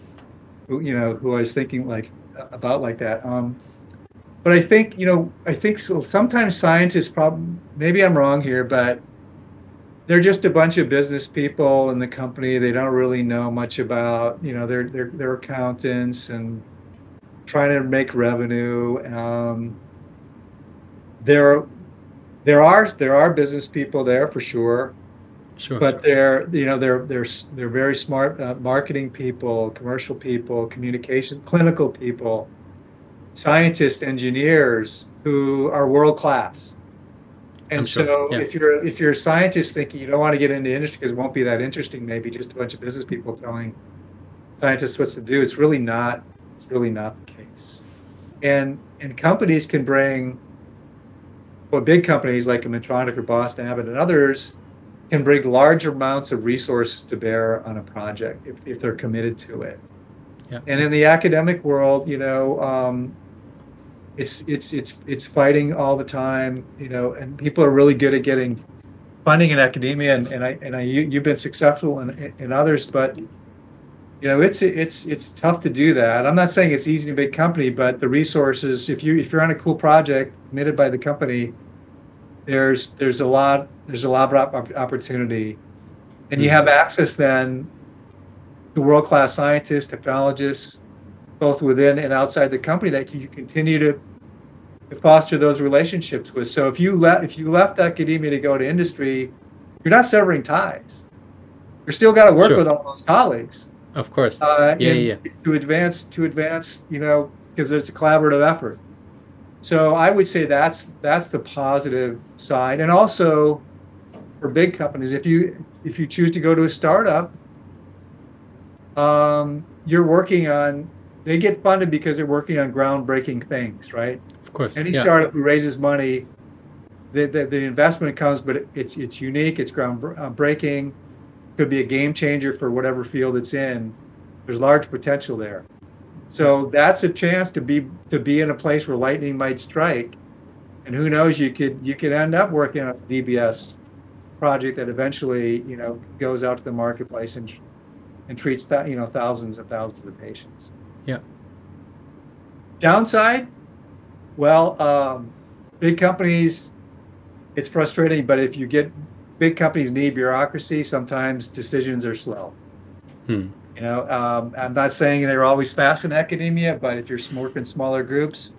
who, you know, who I was thinking like about like that. Um, But I think, you know, I think so, sometimes scientists, probably, maybe I'm wrong here, but they're just a bunch of business people in the company. They don't really know much about, you know, they're, they're, they're accountants and trying to make revenue. Um, there, there are there are business people there for sure, sure. But they're, you know, they're they're they're very smart uh, marketing people, commercial people, communication, clinical people. Scientists, engineers who are world class, and I'm so sure. Yeah. if you're if you're a scientist thinking you don't want to get into industry because it won't be that interesting, maybe just a bunch of business people telling scientists what to do, it's really not it's really not the case. And and companies can bring, well, big companies like Medtronic or Boston Abbott and others can bring large amounts of resources to bear on a project if if they're committed to it. Yeah. And in the academic world, you know. Um, It's it's it's it's fighting all the time, you know, and people are really good at getting funding in academia, and, and I and I you, you've been successful in, in, in others, but you You know, it's it's it's tough to do that. I'm not saying it's easy in a big company, but the resources, if you if you're on a cool project committed by the company, there's there's a lot there's a lot of opportunity, and you have access then to world-class scientists, technologists, both within and outside the company that you continue to foster those relationships with. So if you let if you left academia to go to industry, you're not severing ties. You're still got to work sure. with all those colleagues. Of course. Uh, yeah, yeah, yeah. To advance, to advance, you know, because it's a collaborative effort. So I would say that's that's the positive side. And also for big companies, if you if you choose to go to a startup, um, you're working on. They get funded because they're working on groundbreaking things, right? Of course. Any yeah. startup who raises money, the, the, the investment comes, but it, it's it's unique, it's groundbreaking, could be a game changer for whatever field it's in. There's large potential there. So that's a chance to be to be in a place where lightning might strike. And who knows, you could you could end up working on a D B S project that eventually, you know, goes out to the marketplace and and treats that, you know, thousands and thousands of patients. Yeah. Downside? Well, um, big companies, it's frustrating, but if you get, big companies need bureaucracy. Sometimes decisions are slow. Hmm. You know, um, I'm not saying they're always fast in academia, but if you're working smaller groups,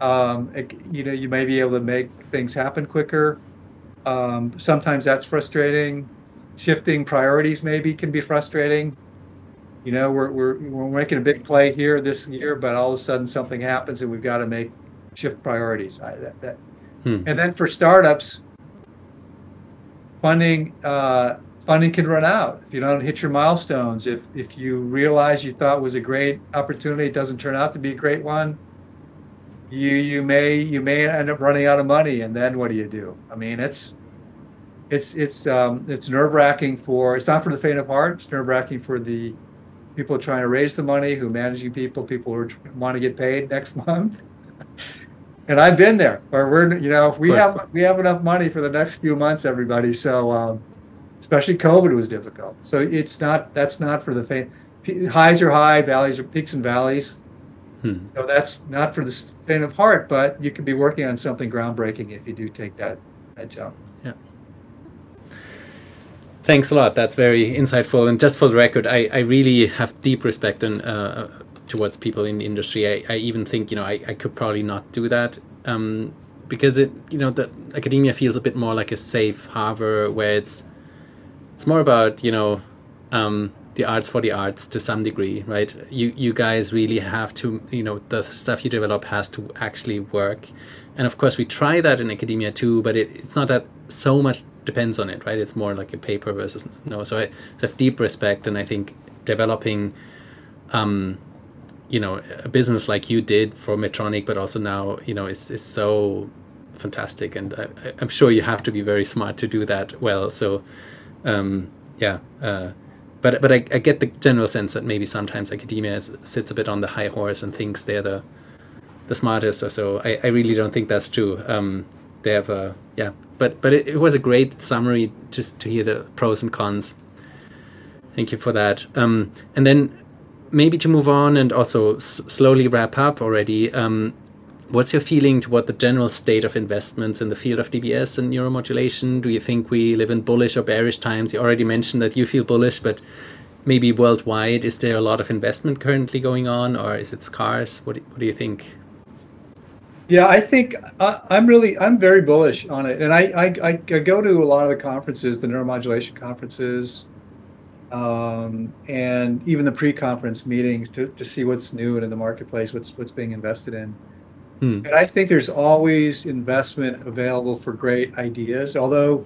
um, it, you know, you may be able to make things happen quicker. Um, sometimes that's frustrating. Shifting priorities maybe can be frustrating. You know, we're, we're we're making a big play here this year, but all of a sudden something happens and we've got to make shift priorities. I, that, that. Hmm. And then for startups, funding uh, funding can run out if you don't hit your milestones. If if you realize you thought was a great opportunity, it doesn't turn out to be a great one. You you may you may end up running out of money, and then what do you do? I mean, it's. It's it's um, it's nerve-wracking for. It's not for the faint of heart. It's nerve-wracking for the people trying to raise the money, who are managing people, people who want to get paid next month. And I've been there. Or we're you know we have we have enough money for the next few months, everybody. So um, especially COVID was difficult. So it's not that's not for the faint. Highs are high, valleys are peaks and valleys. Hmm. So that's not for the faint of heart. But you could be working on something groundbreaking if you do take that that jump. Yeah. Thanks a lot. That's very insightful. And just for the record, I, I really have deep respect and uh, towards people in the industry. I, I even think, you know, I, I could probably not do that um, because it, you know, the academia feels a bit more like a safe harbor where it's, it's more about, you know, um, the arts for the arts to some degree, right? You, you guys really have to, you know, the stuff you develop has to actually work. And of course we try that in academia too, but it, it's not that so much depends on it, right? It's more like a paper versus no. So I, so I have deep respect, and I think developing, um, you know, a business like you did for Medtronic, but also now, you know, is is so fantastic. And I, I'm sure you have to be very smart to do that well. So, um, yeah. Uh, but but I, I get the general sense that maybe sometimes academia is, sits a bit on the high horse and thinks they're the the smartest or so. I, I really don't think that's true. Um, they have a yeah. But but it, it was a great summary just to hear the pros and cons. Thank you for that. Um, and then maybe to move on and also s slowly wrap up already, um, what's your feeling toward the general state of investments in the field of D B S and neuromodulation? Do you think we live in bullish or bearish times? You already mentioned that you feel bullish, but maybe worldwide, is there a lot of investment currently going on, or is it scarce? What do, what do you think? Yeah, I think I, I'm really, I'm very bullish on it. And I, I, I go to a lot of the conferences, the neuromodulation conferences, um, and even the pre-conference meetings to, to see what's new and in the marketplace, what's what's being invested in. Hmm. And I think there's always investment available for great ideas. Although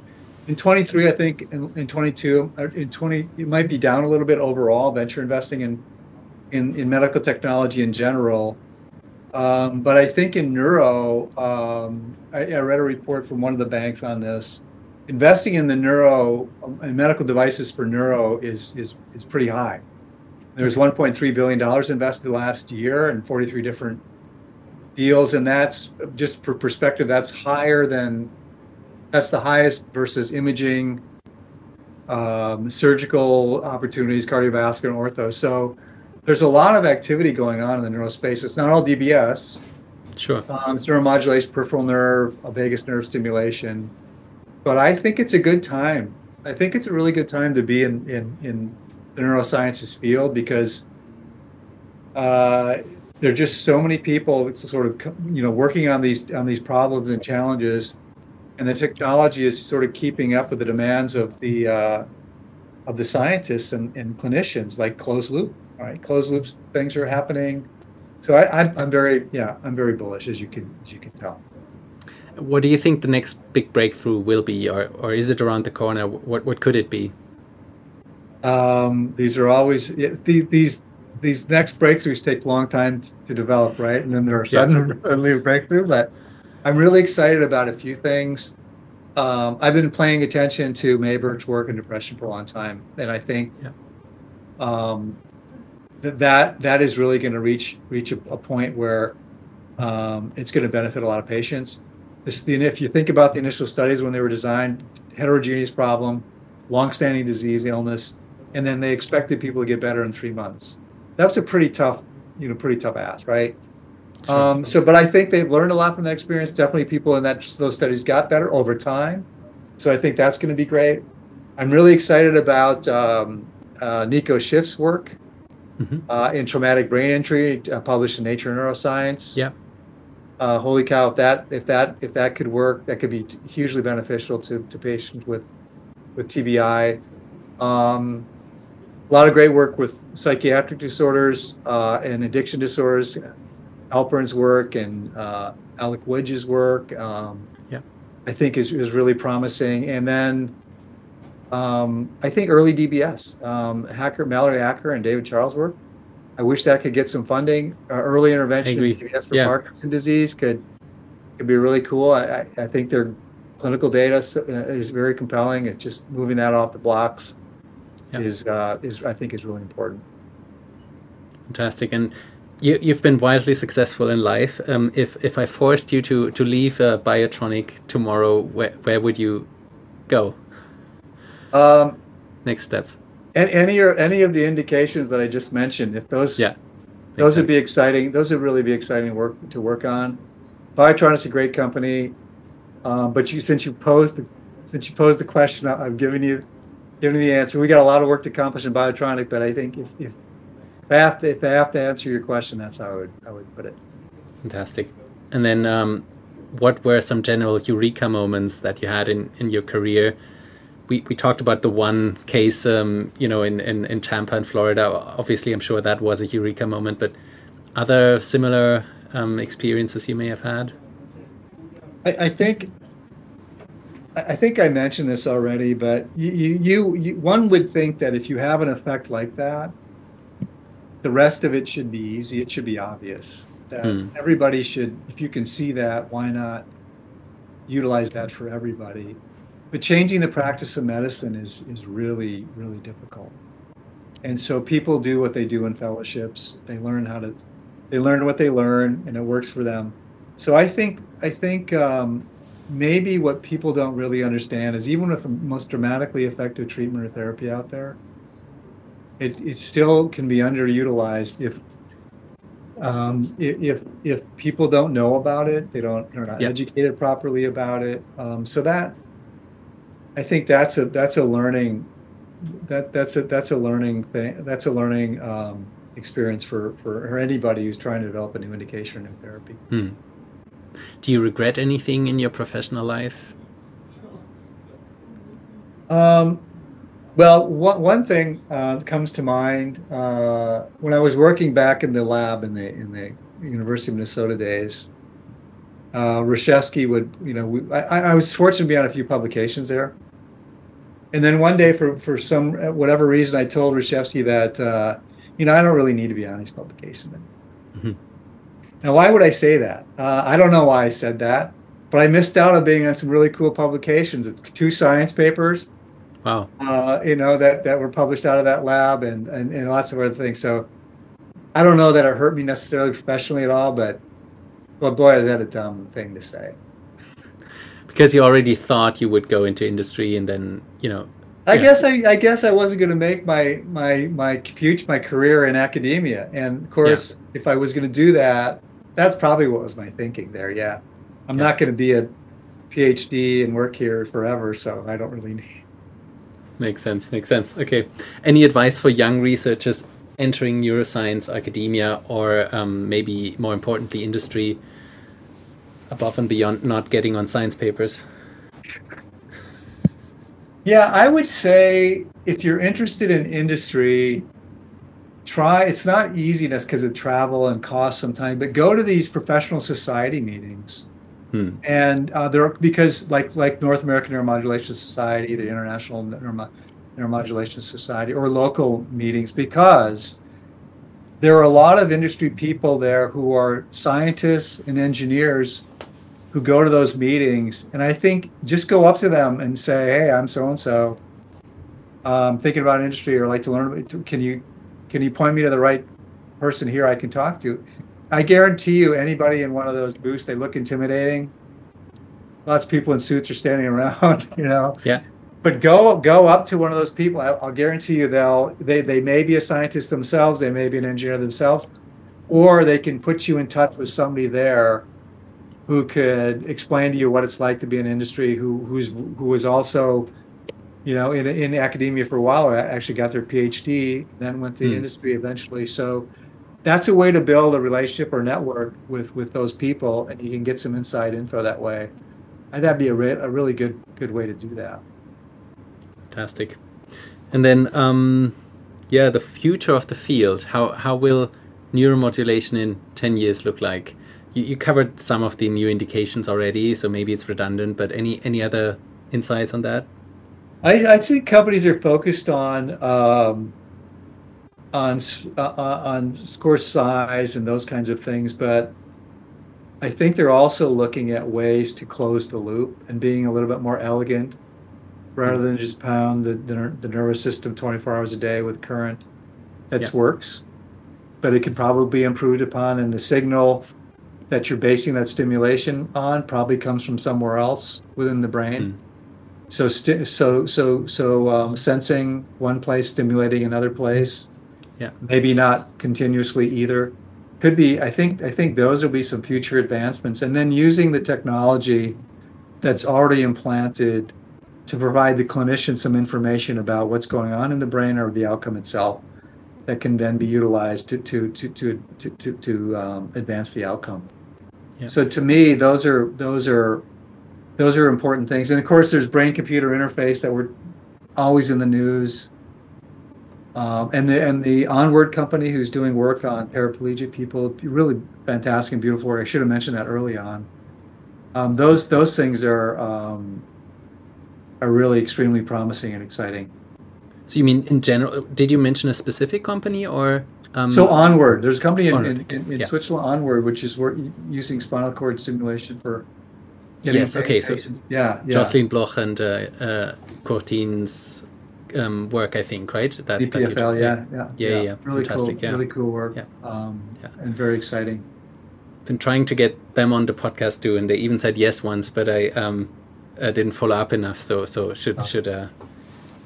in twenty-three, I think, in, in twenty-two, in twenty, it might be down a little bit overall, venture investing in, in, in medical technology in general. Um, but I think in neuro, um, I, I read a report from one of the banks on this. Investing in the neuro and medical devices for neuro is is is pretty high. There was one point three billion dollars invested last year in forty-three different deals, and that's just for perspective. That's higher than that's the highest versus imaging, um, surgical opportunities, cardiovascular and ortho. So there's a lot of activity going on in the neural space. It's not all D B S. Sure. Um, it's neuromodulation, peripheral nerve, a vagus nerve stimulation. But I think it's a good time. I think it's a really good time to be in, in, in the neurosciences field, because uh, there are just so many people it's sort of, you know, working on these, on these problems and challenges, and the technology is sort of keeping up with the demands of the, uh, of the scientists and, and clinicians, like closed loop, right? Closed loops, things are happening. So I, I, I'm very, yeah, I'm very bullish, as you can, as you can tell. What do you think the next big breakthrough will be, or, or is it around the corner? What what could it be? Um, these are always these these next breakthroughs take a long time to develop, right? And then there are suddenly yeah. a breakthrough. But I'm really excited about a few things. Um, I've been paying attention to Mayberg's work in depression for a long time, and I think yeah. um, that, that that is really going to reach reach a, a point where um, it's going to benefit a lot of patients. This, if you think about the initial studies when they were designed, heterogeneous problem, longstanding disease, illness, and then they expected people to get better in three months. That's a pretty tough, you know, pretty tough ask, right? Sure. Um, so, but I think they've learned a lot from that experience. Definitely, people in that those studies got better over time. So, I think that's going to be great. I'm really excited about um, uh, Nico Schiff's work mm-hmm. uh, in traumatic brain injury, uh, published in Nature Neuroscience. Yep. Uh, holy cow! If that if that if that could work, that could be hugely beneficial to, to patients with with T B I. Um, a lot of great work with psychiatric disorders uh, and addiction disorders. Alperin's work and uh, Alec Woodge's work, um, yeah, I think is is really promising. And then um, I think early D B S, um, Hacker, Mallory Hacker, and David Charles' work. I wish that could get some funding. Uh, early intervention in D B S for yeah. Parkinson's disease could could be really cool. I, I, I think their clinical data is very compelling. It's just moving that off the blocks yeah. is uh, is I think is really important. Fantastic. And you you've been wildly successful in life. Um, if if I forced you to to leave uh, Biotronik tomorrow, where where would you go? Um, Next step. And any or any of the indications that I just mentioned, if those yeah, those sense. would be exciting, those would really be exciting work to work on. Biotronik is a great company, um, but you since you posed the since you posed the question, I'm giving you giving you the answer. We got a lot of work to accomplish in Biotronik, but I think if if, if I have to if I have to answer your question, that's how I would I would put it. Fantastic. And then, um, what were some general eureka moments that you had in, in your career? We, we talked about the one case, um, you know, in, in, in Tampa in Florida. Obviously, I'm sure that was a eureka moment, but other similar um, experiences you may have had? I, I think I think I mentioned this already, but you, you, you one would think that if you have an effect like that, the rest of it should be easy. It should be obvious. That hmm. everybody should, if you can see that, why not utilize that for everybody? But changing the practice of medicine is, is really, really difficult. And so people do what they do in fellowships. They learn how to, they learn what they learn, and it works for them. So I think, I think um, maybe what people don't really understand is even with the most dramatically effective treatment or therapy out there, it, it still can be underutilized if, um, if, if people don't know about it, they don't, they're not yeah. educated properly about it. Um, so that, I think that's a that's a learning that that's a that's a learning thing that's a learning um, experience for, for for anybody who's trying to develop a new indication or new therapy. Hmm. Do you regret anything in your professional life? Um, well, one one thing uh, comes to mind uh, when I was working back in the lab in the in the University of Minnesota days. Uh, Hrushesky would, you know, we, I, I was fortunate to be on a few publications there. And then one day, for, for some, whatever reason, I told Hrushesky that, uh, you know, I don't really need to be on these publications. Mm-hmm. Now, why would I say that? Uh, I don't know why I said that, but I missed out on being on some really cool publications. It's two science papers, wow, uh, you know, that, that were published out of that lab and, and, and lots of other things. So I don't know that it hurt me necessarily professionally at all, but well, boy, is that a dumb thing to say. Because you already thought you would go into industry, and then, you know, I yeah. guess I, I guess I wasn't going to make my my my future my career in academia, and of course, yeah. if I was going to do that, that's probably what was my thinking there. Yeah, I'm yeah. not going to be a PhD and work here forever, so I don't really need. Makes sense. Makes sense. Okay. Any advice for young researchers entering neuroscience, academia, or um, maybe more importantly, industry, above and beyond not getting on science papers? Yeah, I would say if you're interested in industry, try, it's not easy because of travel and cost sometimes, but go to these professional society meetings. Hmm. And uh, there are, because like like North American Neuromodulation Society, the International Neuromod Neuromodulation Society, or local meetings, because there are a lot of industry people there who are scientists and engineers who go to those meetings, and I think just go up to them and say, "Hey, I'm so and so. Um, thinking about industry, or like to learn. Can you, can you point me to the right person here I can talk to?" I guarantee you, anybody in one of those booths, they look intimidating. Lots of people in suits are standing around, you know. Yeah. But go go up to one of those people. I, I'll guarantee you, they'll they they may be a scientist themselves, they may be an engineer themselves, or they can put you in touch with somebody there who could explain to you what it's like to be in industry, who who's who was also, you know, in in academia for a while, or actually got their PhD, then went to mm. industry eventually. So that's a way to build a relationship or network with with those people, and you can get some inside info that way. And that'd be a, re a really good good way to do that. Fantastic. And then, um, yeah, the future of the field. How how will neuromodulation in ten years look like? You covered some of the new indications already, so maybe it's redundant, but any any other insights on that? I, I'd say companies are focused on um, on uh, on score size and those kinds of things, but I think they're also looking at ways to close the loop and being a little bit more elegant, rather mm-hmm. than just pound the, the, the nervous system twenty-four hours a day with current that yeah. works, but it can probably be improved upon, and the signal that you're basing that stimulation on probably comes from somewhere else within the brain. Mm. So, sti so, so, so um, sensing one place, stimulating another place. Yeah. Maybe not continuously either. Could be. I think. I think those will be some future advancements. And then using the technology that's already implanted to provide the clinician some information about what's going on in the brain or the outcome itself, that can then be utilized to to to to to to, to um, advance the outcome. Yeah. So to me, those are those are those are important things. And of course, there's brain-computer interface that we're always in the news. Um, and the and the Onward company, who's doing work on paraplegic people, really fantastic and beautiful work. I should have mentioned that early on. Um, those those things are um, are really extremely promising and exciting. So you mean in general? Did you mention a specific company or? Um, so Onward, there's a company in, in, in, in yeah. Switzerland, Onward, which is work, using spinal cord stimulation for. Yes. Okay. So yeah, yeah. Jocelyn Bloch and uh, uh, Cortine's um, work, I think, right? That, D P F L, that yeah, yeah, yeah, yeah, yeah, yeah. Really fantastic, cool, yeah. really cool work, yeah. Um, yeah. and very exciting. Been trying to get them on the podcast too, and they even said yes once, but I um, I didn't follow up enough. So so should oh. should. Uh,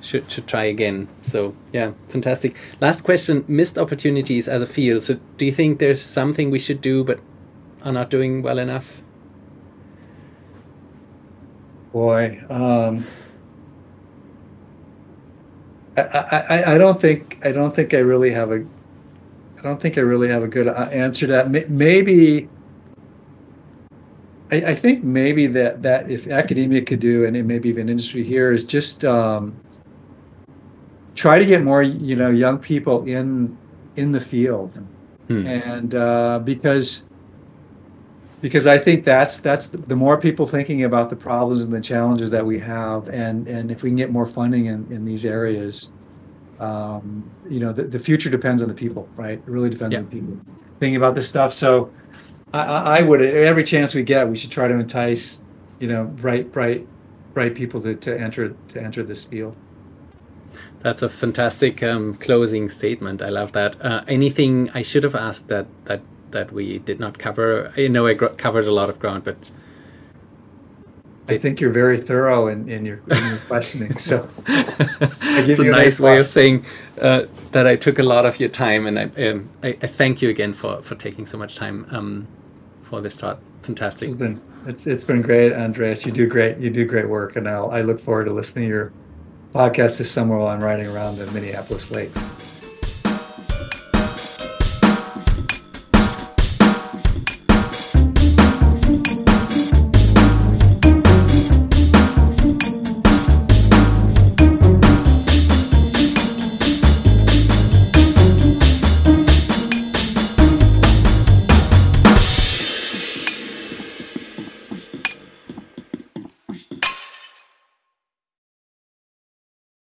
Should, should try again. So yeah, fantastic. Last question, missed opportunities as a field. So do you think there's something we should do but are not doing well enough? Boy, um, I, I, I don't think I don't think I really have a I don't think I really have a good answer to that. Maybe I, I think maybe that that if academia could do, and maybe even industry here, is just um, try to get more, you know, young people in in the field, hmm. and uh, because because I think that's that's the, the more people thinking about the problems and the challenges that we have, and and if we can get more funding in, in these areas, um, you know, the, the future depends on the people, right? It really depends yeah. on the people thinking about this stuff. So I, I would, every chance we get, we should try to entice, you know, bright bright bright people to to enter to enter this field. That's a fantastic um, closing statement. I love that. Uh, anything I should have asked that that that we did not cover? I know I covered a lot of ground, but I think you're very thorough in, in, your, in your questioning. So it's a nice way of saying uh, that I took a lot of your time, and I, um, I, I thank you again for, for taking so much time um, for this talk. Fantastic. It's been, it's, it's been great, Andres. You do great. You do great work, and I'll, I look forward to listening to your podcast this summer while I'm riding around the Minneapolis lakes.